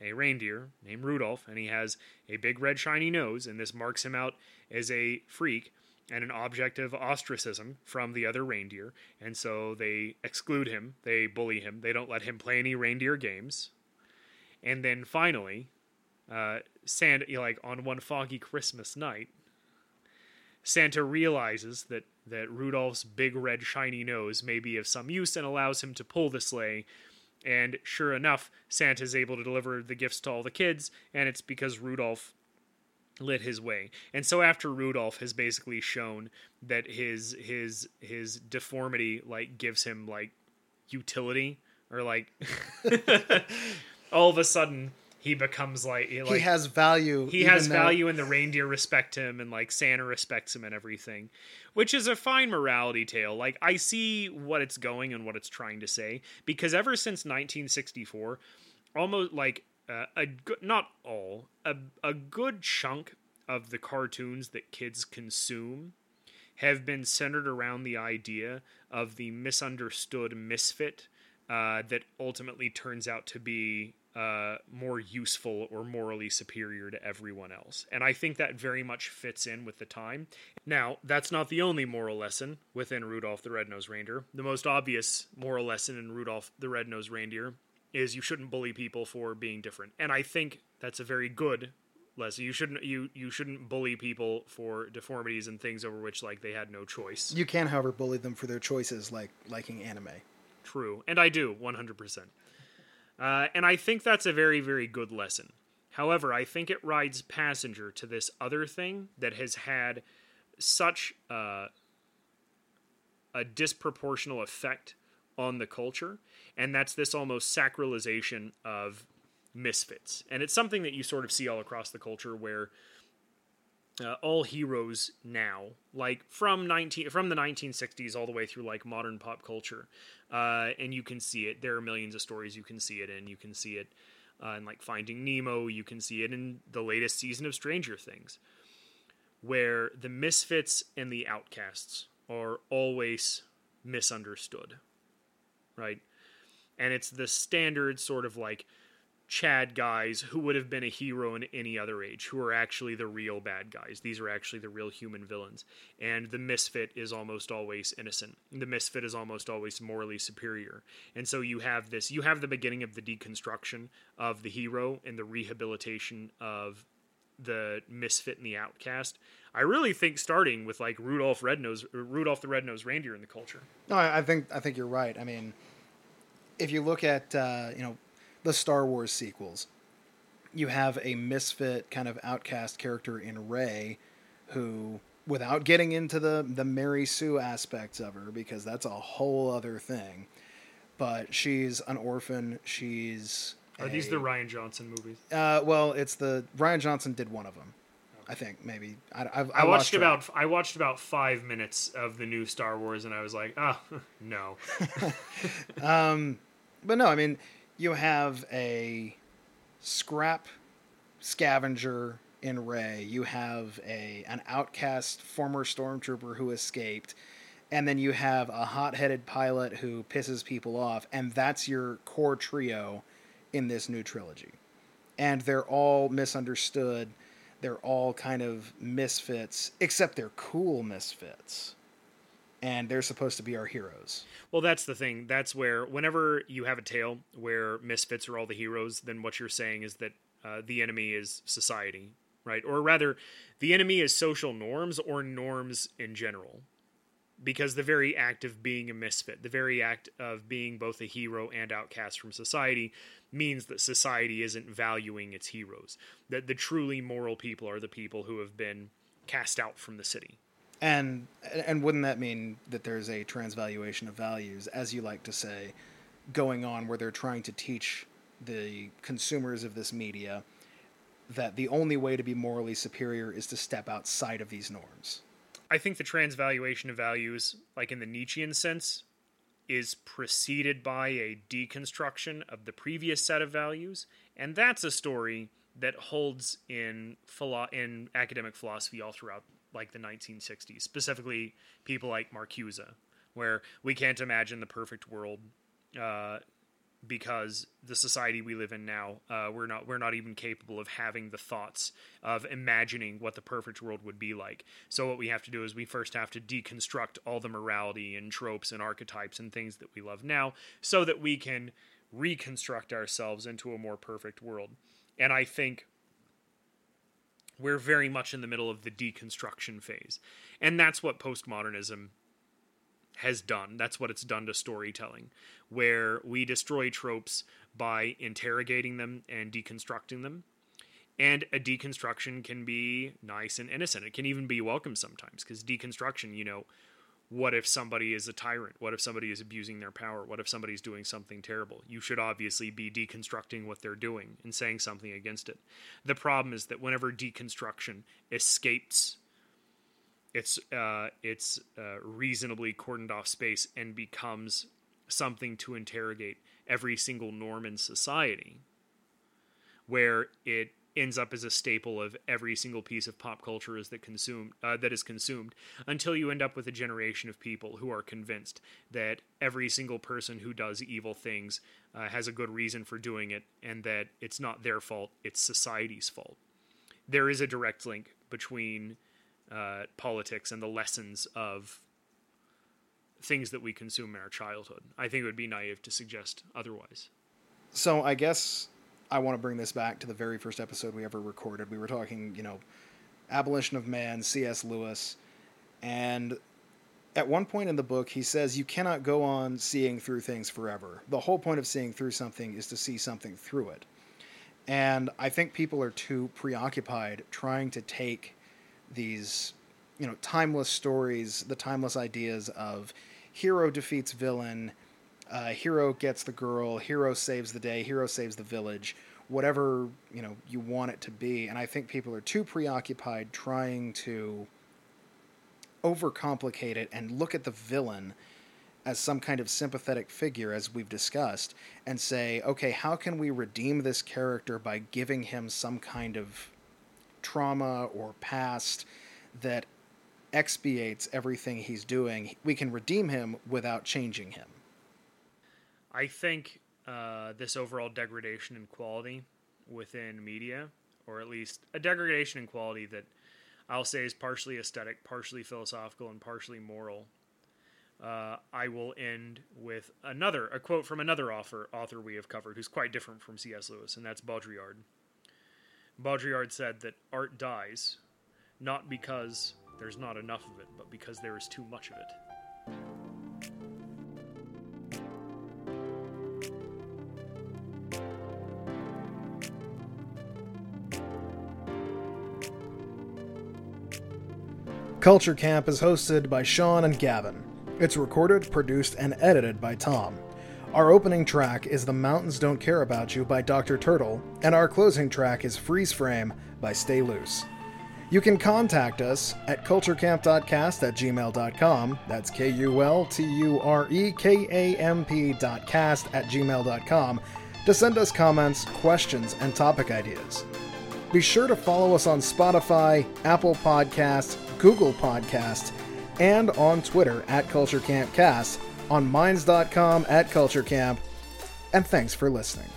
a reindeer named Rudolph, and he has a big red shiny nose, and this marks him out as a freak and an object of ostracism from the other reindeer. And so they exclude him. They bully him. They don't let him play any reindeer games. And then finally, on one foggy Christmas night, Santa realizes that Rudolph's big red shiny nose may be of some use and allows him to pull the sleigh. And sure enough, Santa's able to deliver the gifts to all the kids. And it's because Rudolph lit his way. And so after Rudolph has basically shown that his deformity like gives him like utility, or like all of a sudden he becomes like he has value. He has value, and the reindeer respect him, and like Santa respects him and everything, which is a fine morality tale. Like I see what it's going and what it's trying to say, because ever since 1964, almost like a good chunk of the cartoons that kids consume have been centered around the idea of the misunderstood misfit that ultimately turns out to be more useful or morally superior to everyone else. And I think that very much fits in with the time. Now, that's not the only moral lesson within Rudolph the Red-Nosed Reindeer. The most obvious moral lesson in Rudolph the Red-Nosed Reindeer is you shouldn't bully people for being different. And I think that's a very good lesson. You shouldn't bully people for deformities and things over which, like, they had no choice. You can, however, bully them for their choices, like liking anime. True. And I do, 100%. And I think that's a very, very good lesson. However, I think it rides passenger to this other thing that has had such a disproportional effect on the culture, and that's this almost sacralization of misfits. And it's something that you sort of see all across the culture where all heroes now, like from the 1960s all the way through like modern pop culture, and you can see it. There are millions of stories you can see it in. You can see it in like Finding Nemo. You can see it in the latest season of Stranger Things, where the misfits and the outcasts are always misunderstood, right? And it's the standard sort of like Chad guys who would have been a hero in any other age, who are actually the real bad guys. These are actually the real human villains. And the misfit is almost always innocent. The misfit is almost always morally superior. And so you have the beginning of the deconstruction of the hero and the rehabilitation of the misfit and the outcast. I really think starting with like Rudolph the Red-Nosed Reindeer in the culture. No, I think you're right. I mean, if you look at, the Star Wars sequels, you have a misfit kind of outcast character in Rey who, without getting into the Mary Sue aspects of her, because that's a whole other thing, but she's an orphan. Are these the Rian Johnson movies? Well, it's Rian Johnson did one of them. I think maybe I watched about 5 minutes of the new Star Wars and I was like, no. But no, I mean, you have a scrap scavenger in Rey. You have an outcast former stormtrooper who escaped. And then you have a hot-headed pilot who pisses people off. And that's your core trio in this new trilogy. And they're all misunderstood. They're all kind of misfits, except they're cool misfits. And they're supposed to be our heroes. Well, that's the thing. That's where whenever you have a tale where misfits are all the heroes, then what you're saying is that the enemy is society, right? Or rather, the enemy is social norms or norms in general. Because the very act of being a misfit, the very act of being both a hero and outcast from society means that society isn't valuing its heroes. That the truly moral people are the people who have been cast out from the city. And wouldn't that mean that there's a transvaluation of values, as you like to say, going on where they're trying to teach the consumers of this media that the only way to be morally superior is to step outside of these norms? I think the transvaluation of values, like in the Nietzschean sense, is preceded by a deconstruction of the previous set of values, and that's a story that holds in academic philosophy all throughout like the 1960s, specifically people like Marcuse, where we can't imagine the perfect world because the society we live in now, we're not even capable of having the thoughts of imagining what the perfect world would be like. So what we have to do is we first have to deconstruct all the morality and tropes and archetypes and things that we love now so that we can reconstruct ourselves into a more perfect world. And I think we're very much in the middle of the deconstruction phase. And that's what postmodernism has done. That's what it's done to storytelling, where we destroy tropes by interrogating them and deconstructing them. And a deconstruction can be nice and innocent. It can even be welcome sometimes, because deconstruction, what if somebody is a tyrant? What if somebody is abusing their power? What if somebody's doing something terrible? You should obviously be deconstructing what they're doing and saying something against it. The problem is that whenever deconstruction escapes its reasonably cordoned off space and becomes something to interrogate every single norm in society, where it ends up as a staple of every single piece of pop culture that is consumed until you end up with a generation of people who are convinced that every single person who does evil things has a good reason for doing it, and that it's not their fault, it's society's fault. There is a direct link between politics and the lessons of things that we consume in our childhood. I think it would be naive to suggest otherwise. So I guess I want to bring this back to the very first episode we ever recorded. We were talking, Abolition of Man, C.S. Lewis. And at one point in the book, he says, you cannot go on seeing through things forever. The whole point of seeing through something is to see something through it. And I think people are too preoccupied trying to take these, timeless stories, the timeless ideas of hero defeats villain, hero gets the girl, hero saves the day, hero saves the village, whatever, you want it to be. And I think people are too preoccupied trying to overcomplicate it and look at the villain as some kind of sympathetic figure, as we've discussed, and say, okay, how can we redeem this character by giving him some kind of trauma or past that expiates everything he's doing? We can redeem him without changing him. I think this overall degradation in quality within media, or at least a degradation in quality that I'll say is partially aesthetic, partially philosophical, and partially moral. I will end with a quote from another author we have covered, who's quite different from C.S. Lewis, and that's Baudrillard. Baudrillard said that art dies not because there's not enough of it, but because there is too much of it. Kulture Kamp is hosted by Sean and Gavin. It's recorded, produced, and edited by Tom. Our opening track is The Mountains Don't Care About You by Dr. Turtle, and our closing track is Freeze Frame by Stay Loose. You can contact us at kulturekamp.cast@gmail.com. That's kulturekamp.cast@gmail.com to send us comments, questions, and topic ideas. Be sure to follow us on Spotify, Apple Podcasts, Google Podcasts, and on Twitter @KultureKampCast, on Minds.com @KultureKamp, and thanks for listening.